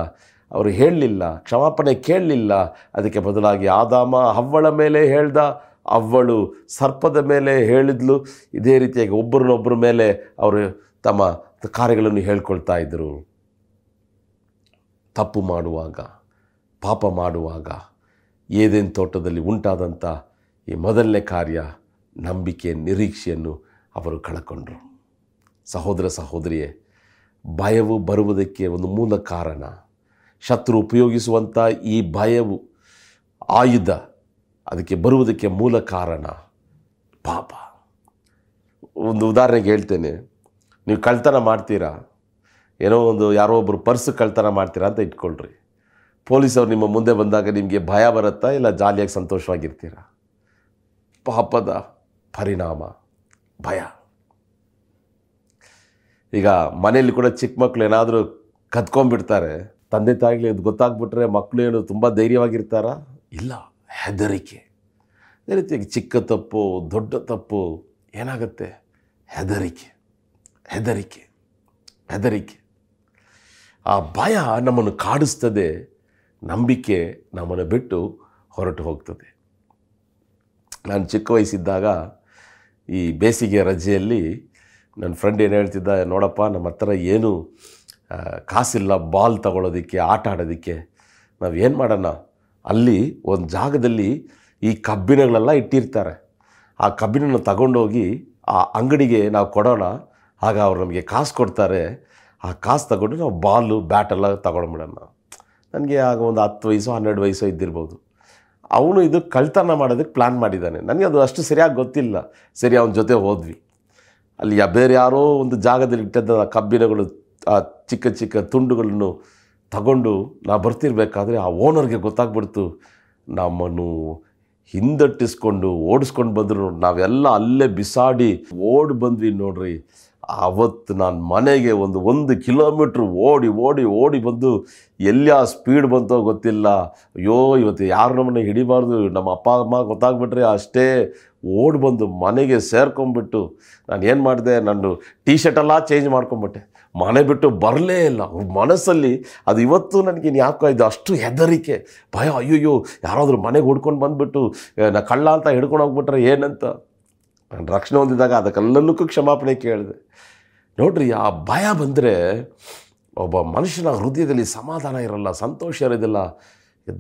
ಅವರು ಹೇಳಲಿಲ್ಲ, ಕ್ಷಮಾಪಣೆ ಕೇಳಲಿಲ್ಲ. ಅದಕ್ಕೆ ಬದಲಾಗಿ ಆದಾಮ ಹವ್ವಳ ಮೇಲೆ ಹೇಳ್ದ, ಅವ್ವಳು ಸರ್ಪದ ಮೇಲೆ ಹೇಳಿದ್ಲು. ಇದೇ ರೀತಿಯಾಗಿ ಒಬ್ಬರನ್ನೊಬ್ಬರ ಮೇಲೆ ಅವರು ತಮ್ಮ ಕಾರ್ಯಗಳನ್ನು ಹೇಳ್ಕೊಳ್ತಾ ಇದ್ದರು. ತಪ್ಪು ಮಾಡುವಾಗ, ಪಾಪ ಮಾಡುವಾಗ ಏದೇನು ತೋಟದಲ್ಲಿ ಉಂಟಾದಂಥ ಈ ಮೊದಲನೇ ಕಾರ್ಯ ನಂಬಿಕೆ, ನಿರೀಕ್ಷೆಯನ್ನು ಅವರು ಕಳ್ಕೊಂಡ್ರು. ಸಹೋದರ ಸಹೋದರಿಯೇ, ಭಯವು ಬರುವುದಕ್ಕೆ ಒಂದು ಮೂಲ ಕಾರಣ ಶತ್ರು ಉಪಯೋಗಿಸುವಂಥ ಈ ಭಯವು, ಆಯುಧ ಅದಕ್ಕೆ ಬರುವುದಕ್ಕೆ ಮೂಲ ಕಾರಣ ಪಾಪ. ಒಂದು ಉದಾಹರಣೆಗೆ ಹೇಳ್ತೇನೆ. ನೀವು ಕಳ್ತನ ಮಾಡ್ತೀರಾ, ಏನೋ ಒಂದು ಯಾರೋ ಒಬ್ಬರು ಪರ್ಸ್ ಕಳ್ತನ ಮಾಡ್ತೀರಾ ಅಂತ ಇಟ್ಕೊಳ್ರಿ. ಪೊಲೀಸವ್ರು ನಿಮ್ಮ ಮುಂದೆ ಬಂದಾಗ ನಿಮಗೆ ಭಯ ಬರುತ್ತಾ, ಇಲ್ಲ ಜಾಲಿಯಾಗಿ ಸಂತೋಷವಾಗಿರ್ತೀರ? ಪಾಪದ ಪರಿಣಾಮ ಭಯ. ಈಗ ಮನೆಯಲ್ಲಿ ಕೂಡ ಚಿಕ್ಕ ಮಕ್ಕಳು ಏನಾದರೂ ಕದ್ಕೊಂಡ್ಬಿಡ್ತಾರೆ, ತಂದೆ ತಾಯಿಗಳು ಇದು ಗೊತ್ತಾಗ್ಬಿಟ್ರೆ ಮಕ್ಕಳು ಏನು ತುಂಬ ಧೈರ್ಯವಾಗಿರ್ತಾರಾ? ಇಲ್ಲ, ಹೆದರಿಕೆ. ಅದೇ ರೀತಿಯಾಗಿ ಚಿಕ್ಕ ತಪ್ಪು, ದೊಡ್ಡ ತಪ್ಪು ಏನಾಗುತ್ತೆ? ಹೆದರಿಕೆ, ಹೆದರಿಕೆ, ಹೆದರಿಕೆ. ಆ ಭಯ ನಮ್ಮನ್ನು ಕಾಡಿಸ್ತದೆ, ನಂಬಿಕೆ ನಮ್ಮನ್ನು ಬಿಟ್ಟು ಹೊರಟು ಹೋಗ್ತದೆ. ನಾನು ಚಿಕ್ಕ ವಯಸ್ಸಿದ್ದಾಗ ಈ ಬೇಸಿಗೆ ರಜೆಯಲ್ಲಿ ನನ್ನ ಫ್ರೆಂಡ್ ಏನು ಹೇಳ್ತಿದ್ದ, ನೋಡಪ್ಪ ನಮ್ಮ ಹತ್ರ ಏನು ಕಾಸಿಲ್ಲ ಬಾಲ್ ತಗೊಳ್ಳೋದಕ್ಕೆ, ಆಟ ಆಡೋದಕ್ಕೆ, ನಾವು ಏನು ಮಾಡೋಣ, ಅಲ್ಲಿ ಒಂದು ಜಾಗದಲ್ಲಿ ಈ ಕಬ್ಬಿಣಗಳೆಲ್ಲ ಇಟ್ಟಿರ್ತಾರೆ, ಆ ಕಬ್ಬಿಣನ ತಗೊಂಡೋಗಿ ಆ ಅಂಗಡಿಗೆ ನಾವು ಕೊಡೋಣ, ಆಗ ಅವ್ರು ನಮಗೆ ಕಾಸು ಕೊಡ್ತಾರೆ, ಆ ಕಾಸು ತಗೊಂಡು ನಾವು ಬಾಲು ಬ್ಯಾಟೆಲ್ಲ ತಗೊಂಡ್ಬಿಡೋಣ. ನನಗೆ ಆಗ ಒಂದು 10 ವಯಸ್ಸು 12 ವಯಸ್ಸು ಇದ್ದಿರ್ಬೋದು. ಅವನು ಇದು ಕಳ್ತನ ಮಾಡೋದಕ್ಕೆ ಪ್ಲ್ಯಾನ್ ಮಾಡಿದ್ದಾನೆ. ನನಗೆ ಅದು ಅಷ್ಟು ಸರಿಯಾಗಿ ಗೊತ್ತಿಲ್ಲ. ಸರಿ, ಅವನ ಜೊತೆ ಹೋದ್ವಿ. ಅಲ್ಲಿ ಬೇರೆ ಯಾರೋ ಒಂದು ಜಾಗದಲ್ಲಿ ಇಟ್ಟಿದ್ದ ಕಬ್ಬಿಣಗಳು, ಆ ಚಿಕ್ಕ ಚಿಕ್ಕ ತುಂಡುಗಳನ್ನು ತಗೊಂಡು ನಾವು ಬರ್ತಿರ್ಬೇಕಾದ್ರೆ ಆ ಓನರ್ಗೆ ಗೊತ್ತಾಗ್ಬಿಡ್ತು. ನಮ್ಮನ್ನು ಹಿಂದಟ್ಟಿಸ್ಕೊಂಡು ಓಡಿಸ್ಕೊಂಡು ಬಂದರು. ನಾವೆಲ್ಲ ಅಲ್ಲೇ ಬಿಸಾಡಿ ಓಡಿ ಬಂದ್ವಿ ನೋಡ್ರಿ. ಅವತ್ತು ನಾನು ಮನೆಗೆ ಒಂದು ಕಿಲೋಮೀಟ್ರ್ ಓಡಿ ಓಡಿ ಓಡಿ ಬಂದು ಎಲ್ಲಿ ಆ ಸ್ಪೀಡ್ ಬಂತೋ ಗೊತ್ತಿಲ್ಲ. ಅಯ್ಯೋ, ಇವತ್ತು ಯಾರು ನಮ್ಮನ್ನು ಹಿಡಿಬಾರ್ದು, ನಮ್ಮ ಅಪ್ಪ ಅಮ್ಮ ಗೊತ್ತಾಗ್ಬಿಟ್ರೆ ಅಷ್ಟೇ. ಓಡಿ ಬಂದು ಮನೆಗೆ ಸೇರ್ಕೊಂಬಿಟ್ಟು ನಾನು ಏನು ಮಾಡಿದೆ, ನಾನು ಟೀ ಶರ್ಟೆಲ್ಲ ಚೇಂಜ್ ಮಾಡ್ಕೊಂಬಿಟ್ಟೆ. ಮನೆ ಬಿಟ್ಟು ಬರಲೇ ಇಲ್ಲ. ಮನಸ್ಸಲ್ಲಿ ಅದು ಇವತ್ತು ನನಗೆ ಯಾಕೆ ಇದು ಅಷ್ಟು ಹೆದರಿಕೆ, ಭಯ. ಅಯ್ಯೋ, ಯಾರಾದರೂ ಮನೆಗೆ ಹುಡ್ಕೊಂಡು ಬಂದುಬಿಟ್ಟು ನಾ ಕಳ್ಳ ಅಂತ ಹಿಡ್ಕೊಂಡು ಹೋಗ್ಬಿಟ್ರೆ ಏನಂತ ನಾನು ರಕ್ಷಣೆ ಹೊಂದಿದ್ದಾಗ ಅದಕ್ಕೆಲ್ಲಕ್ಕೂ ಕ್ಷಮಾಪಣೆ ಕೇಳಿದೆ. ನೋಡ್ರಿ, ಆ ಭಯ ಬಂದರೆ ಒಬ್ಬ ಮನುಷ್ಯನ ಹೃದಯದಲ್ಲಿ ಸಮಾಧಾನ ಇರಲ್ಲ, ಸಂತೋಷ ಇರೋದಿಲ್ಲ.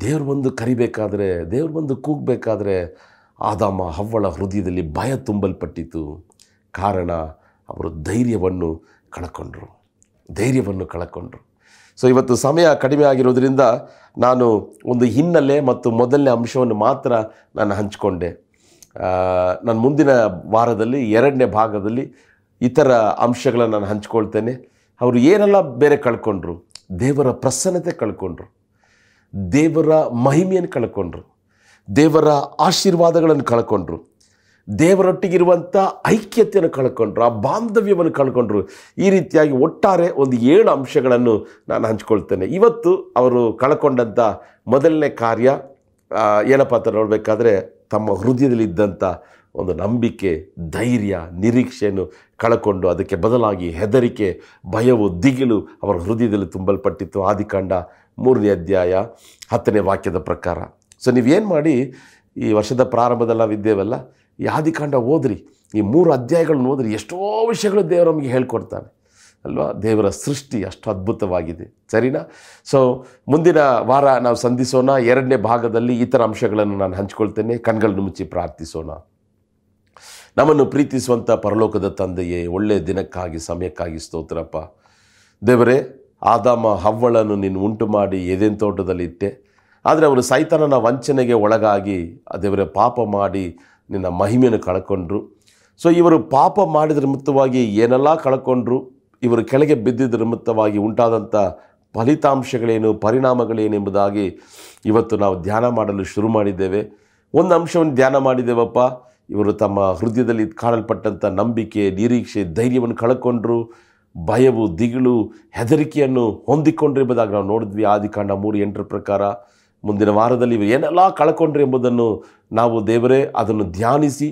ದೇವ್ರ ಬಂದು ಕರಿಬೇಕಾದ್ರೆ, ದೇವ್ರ ಬಂದು ಕೂಗಬೇಕಾದ್ರೆ ಆದಾಮ ಹವ್ವಳ ಹೃದಯದಲ್ಲಿ ಭಯ ತುಂಬಲ್ಪಟ್ಟಿತು. ಕಾರಣ, ಅವರು ಧೈರ್ಯವನ್ನು ಕಳ್ಕೊಂಡ್ರು. ಸೊ ಇವತ್ತು ಸಮಯ ಕಡಿಮೆ ಆಗಿರೋದ್ರಿಂದ ನಾನು ಒಂದು ಹಿನ್ನೆಲೆ ಮತ್ತು ಮೊದಲನೇ ಅಂಶವನ್ನು ಮಾತ್ರ ನಾನು ಹಂಚಿಕೊಂಡೆ. ನಾನು ಮುಂದಿನ ವಾರದಲ್ಲಿ 2ನೇ ಭಾಗದಲ್ಲಿ ಇತರ ಅಂಶಗಳನ್ನು ನಾನು ಹಂಚ್ಕೊಳ್ತೇನೆ. ಅವರು ಏನೆಲ್ಲ ಬೇರೆ ಕಳ್ಕೊಂಡ್ರು, ದೇವರ ಪ್ರಸನ್ನತೆ ಕಳ್ಕೊಂಡ್ರು, ದೇವರ ಮಹಿಮೆಯನ್ನು ಕಳ್ಕೊಂಡ್ರು, ದೇವರ ಆಶೀರ್ವಾದಗಳನ್ನು ಕಳ್ಕೊಂಡ್ರು, ದೇವರೊಟ್ಟಿಗಿರುವಂಥ ಐಕ್ಯತೆಯನ್ನು ಕಳ್ಕೊಂಡ್ರು, ಆ ಬಾಂಧವ್ಯವನ್ನು ಕಳ್ಕೊಂಡ್ರು. ಈ ರೀತಿಯಾಗಿ ಒಟ್ಟಾರೆ ಒಂದು 7 ಅಂಶಗಳನ್ನು ನಾನು ಹಂಚ್ಕೊಳ್ತೇನೆ. ಇವತ್ತು ಅವರು ಕಳ್ಕೊಂಡಂಥ ಮೊದಲನೇ ಕಾರ್ಯ ಏನಪ್ಪ ಅಂತ ನೋಡಬೇಕಾದ್ರೆ, ತಮ್ಮ ಹೃದಯದಲ್ಲಿದ್ದಂಥ ಒಂದು ನಂಬಿಕೆ, ಧೈರ್ಯ, ನಿರೀಕ್ಷೆಯನ್ನು ಕಳ್ಕೊಂಡು ಅದಕ್ಕೆ ಬದಲಾಗಿ ಹೆದರಿಕೆ, ಭಯವು, ದಿಗಿಲು ಅವರ ಹೃದಯದಲ್ಲಿ ತುಂಬಲ್ಪಟ್ಟಿತ್ತು. ಆದಿಕಾಂಡ 3ನೇ ಅಧ್ಯಾಯ 10ನೇ ವಾಕ್ಯದ ಪ್ರಕಾರ. ಸೊ ನೀವೇನು ಮಾಡಿ, ಈ ವರ್ಷದ ಪ್ರಾರಂಭದಲ್ಲಿ ನಾವಿದ್ದೇವಲ್ಲ, ಈ ಆದಿಕಾಂಡ ಓದ್ರಿ, ಈ 3 ಅಧ್ಯಾಯಗಳನ್ನು ಓದ್ರಿ. ಎಷ್ಟೋ ವಿಷಯಗಳು ದೇವರು ನಮಗೆ ಹೇಳ್ಕೊಡ್ತಾನೆ ಅಲ್ವಾ. ದೇವರ ಸೃಷ್ಟಿ ಅಷ್ಟು ಅದ್ಭುತವಾಗಿದೆ. ಸರಿನಾ? ಸೊ ಮುಂದಿನ ವಾರ ನಾವು ಸಂಧಿಸೋಣ. 2ನೇ ಭಾಗದಲ್ಲಿ ಇತರ ಅಂಶಗಳನ್ನು ನಾನು ಹಂಚ್ಕೊಳ್ತೇನೆ. ಕಣ್ಗಳನ್ನು ಮುಚ್ಚಿ ಪ್ರಾರ್ಥಿಸೋಣ. ನಮ್ಮನ್ನು ಪ್ರೀತಿಸುವಂಥ ಪರಲೋಕದ ತಂದೆಯೇ, ಒಳ್ಳೆಯ ದಿನಕ್ಕಾಗಿ ಸಮಯಕ್ಕಾಗಿ ಸ್ತೋತ್ರಪ್ಪ. ದೇವರೇ, ಆದಾಮ ಹವ್ವಳನ್ನು ನೀನು ಉಂಟು ಮಾಡಿ ಎದೆನ್ ತೋಟದಲ್ಲಿಟ್ಟೆ. ಆದರೆ ಅವರು ಸೈತಾನನ ವಂಚನೆಗೆ ಒಳಗಾಗಿ ದೇವರೇ ಪಾಪ ಮಾಡಿ ನಿನ್ನ ಮಹಿಮೆಯನ್ನು ಕಳ್ಕೊಂಡ್ರು. ಸೊ ಇವರು ಪಾಪ ಮಾಡಿದ ನಿಮಿತ್ತವಾಗಿ ಏನೆಲ್ಲ ಕಳ್ಕೊಂಡ್ರು, ಇವರು ಕೆಳಗೆ ಬಿದ್ದಿದ್ದ ನಿಮಿತ್ತವಾಗಿ ಉಂಟಾದಂಥ ಫಲಿತಾಂಶಗಳೇನು, ಪರಿಣಾಮಗಳೇನೆಂಬುದಾಗಿ ಇವತ್ತು ನಾವು ಧ್ಯಾನ ಮಾಡಲು ಶುರು ಮಾಡಿದ್ದೇವೆ. ಒಂದು ಅಂಶವನ್ನು ಧ್ಯಾನ ಮಾಡಿದ್ದೇವಪ್ಪ, ಇವರು ತಮ್ಮ ಹೃದಯದಲ್ಲಿ ಕಾಣಲ್ಪಟ್ಟಂಥ ನಂಬಿಕೆ, ನಿರೀಕ್ಷೆ, ಧೈರ್ಯವನ್ನು ಕಳ್ಕೊಂಡ್ರು, ಭಯವು, ದಿಗಿಲು, ಹೆದರಿಕೆಯನ್ನು ಹೊಂದಿಕೊಂಡ್ರು ಎಂಬುದಾಗಿ ನಾವು ನೋಡಿದ್ವಿ ಆದಿಕಾಂಡ 3:8 ಪ್ರಕಾರ. ಮುಂದಿನ ವಾರದಲ್ಲಿ ಇವರು ಏನೆಲ್ಲ ಕಳ್ಕೊಂಡ್ರು ಎಂಬುದನ್ನು ನಾವು ದೇವರೇ ಅದನ್ನು ಧ್ಯಾನಿಸಿ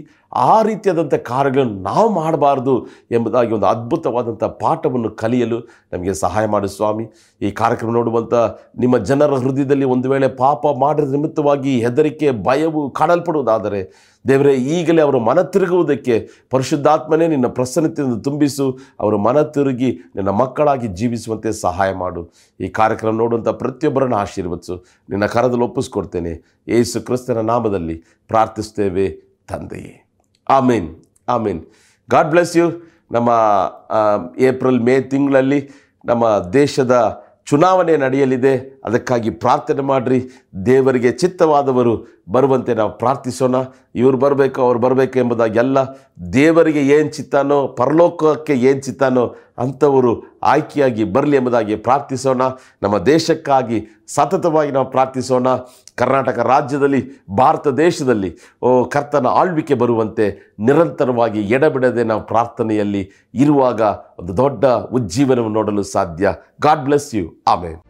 ಆ ರೀತಿಯಾದಂಥ ಕಾರ್ಯಗಳನ್ನು ನಾವು ಮಾಡಬಾರ್ದು ಎಂಬುದಾಗಿ ಒಂದು ಅದ್ಭುತವಾದಂಥ ಪಾಠವನ್ನು ಕಲಿಯಲು ನಮಗೆ ಸಹಾಯ ಮಾಡು ಸ್ವಾಮಿ. ಈ ಕಾರ್ಯಕ್ರಮ ನೋಡುವಂಥ ನಿಮ್ಮ ಜನರ ಹೃದಯದಲ್ಲಿ ಒಂದು ವೇಳೆ ಪಾಪ ಮಾಡಿದ ನಿಮಿತ್ತವಾಗಿ ಹೆದರಿಕೆ, ಭಯವು ಕಾಣಲ್ಪಡುವುದಾದರೆ ದೇವರೇ ಈಗಲೇ ಅವರು ಮನ ತಿರುಗುವುದಕ್ಕೆ ಪರಿಶುದ್ಧಾತ್ಮನೇ ನಿನ್ನ ಪ್ರಸನ್ನತೆಯನ್ನು ತುಂಬಿಸು. ಅವರು ಮನ ತಿರುಗಿ ನಿನ್ನ ಮಕ್ಕಳಾಗಿ ಜೀವಿಸುವಂತೆ ಸಹಾಯ ಮಾಡು. ಈ ಕಾರ್ಯಕ್ರಮ ನೋಡುವಂಥ ಪ್ರತಿಯೊಬ್ಬರನ್ನು ಆಶೀರ್ವದಿಸು. ನಿನ್ನ ಕರದಲ್ಲಿ ಒಪ್ಪಿಸ್ಕೊಡ್ತೇನೆ. ಯೇಸು ಕ್ರಿಸ್ತನ ನಾಮದಲ್ಲಿ ಪ್ರಾರ್ಥಿಸ್ತೇವೆ ತಂದೆಯೇ, amen, amen. God bless you. ನಮ್ಮ ಏಪ್ರಿಲ್-ಮೇ ತಿಂಗಳಲ್ಲಿ ನಮ್ಮ ದೇಶದ ಚುನಾವಣೆ ನಡೆಯಲಿದೆ. ಅದಕ್ಕಾಗಿ ಪ್ರಾರ್ಥನೆ ಮಾಡಿರಿ. ದೇವರಿಗೆ ಚಿತ್ತವಾದವರು ಬರುವಂತೆ ನಾವು ಪ್ರಾರ್ಥಿಸೋಣ. ಇವರು ಬರಬೇಕು, ಅವ್ರು ಬರಬೇಕು ಎಂಬುದಾಗೆಲ್ಲ ದೇವರಿಗೆ ಏನು ಚಿತ್ತಾನೋ, ಪರಲೋಕಕ್ಕೆ ಏನು ಚಿತ್ತಾನೋ ಅಂಥವರು ಆಯ್ಕೆಯಾಗಿ ಬರಲಿ ಎಂಬುದಾಗಿ ಪ್ರಾರ್ಥಿಸೋಣ. ನಮ್ಮ ದೇಶಕ್ಕಾಗಿ ಸತತವಾಗಿ ನಾವು ಪ್ರಾರ್ಥಿಸೋಣ. ಕರ್ನಾಟಕ ರಾಜ್ಯದಲ್ಲಿ, ಭಾರತ ದೇಶದಲ್ಲಿ ಕರ್ತನ ಆಳ್ವಿಕೆ ಬರುವಂತೆ ನಿರಂತರವಾಗಿ ಎಡಬಿಡದೆ ನಾವು ಪ್ರಾರ್ಥನೆಯಲ್ಲಿ ಇರುವಾಗ ಒಂದು ದೊಡ್ಡ ಉಜ್ಜೀವನವನ್ನು ನೋಡಲು ಸಾಧ್ಯ. God bless you. ಆಮೇನ್.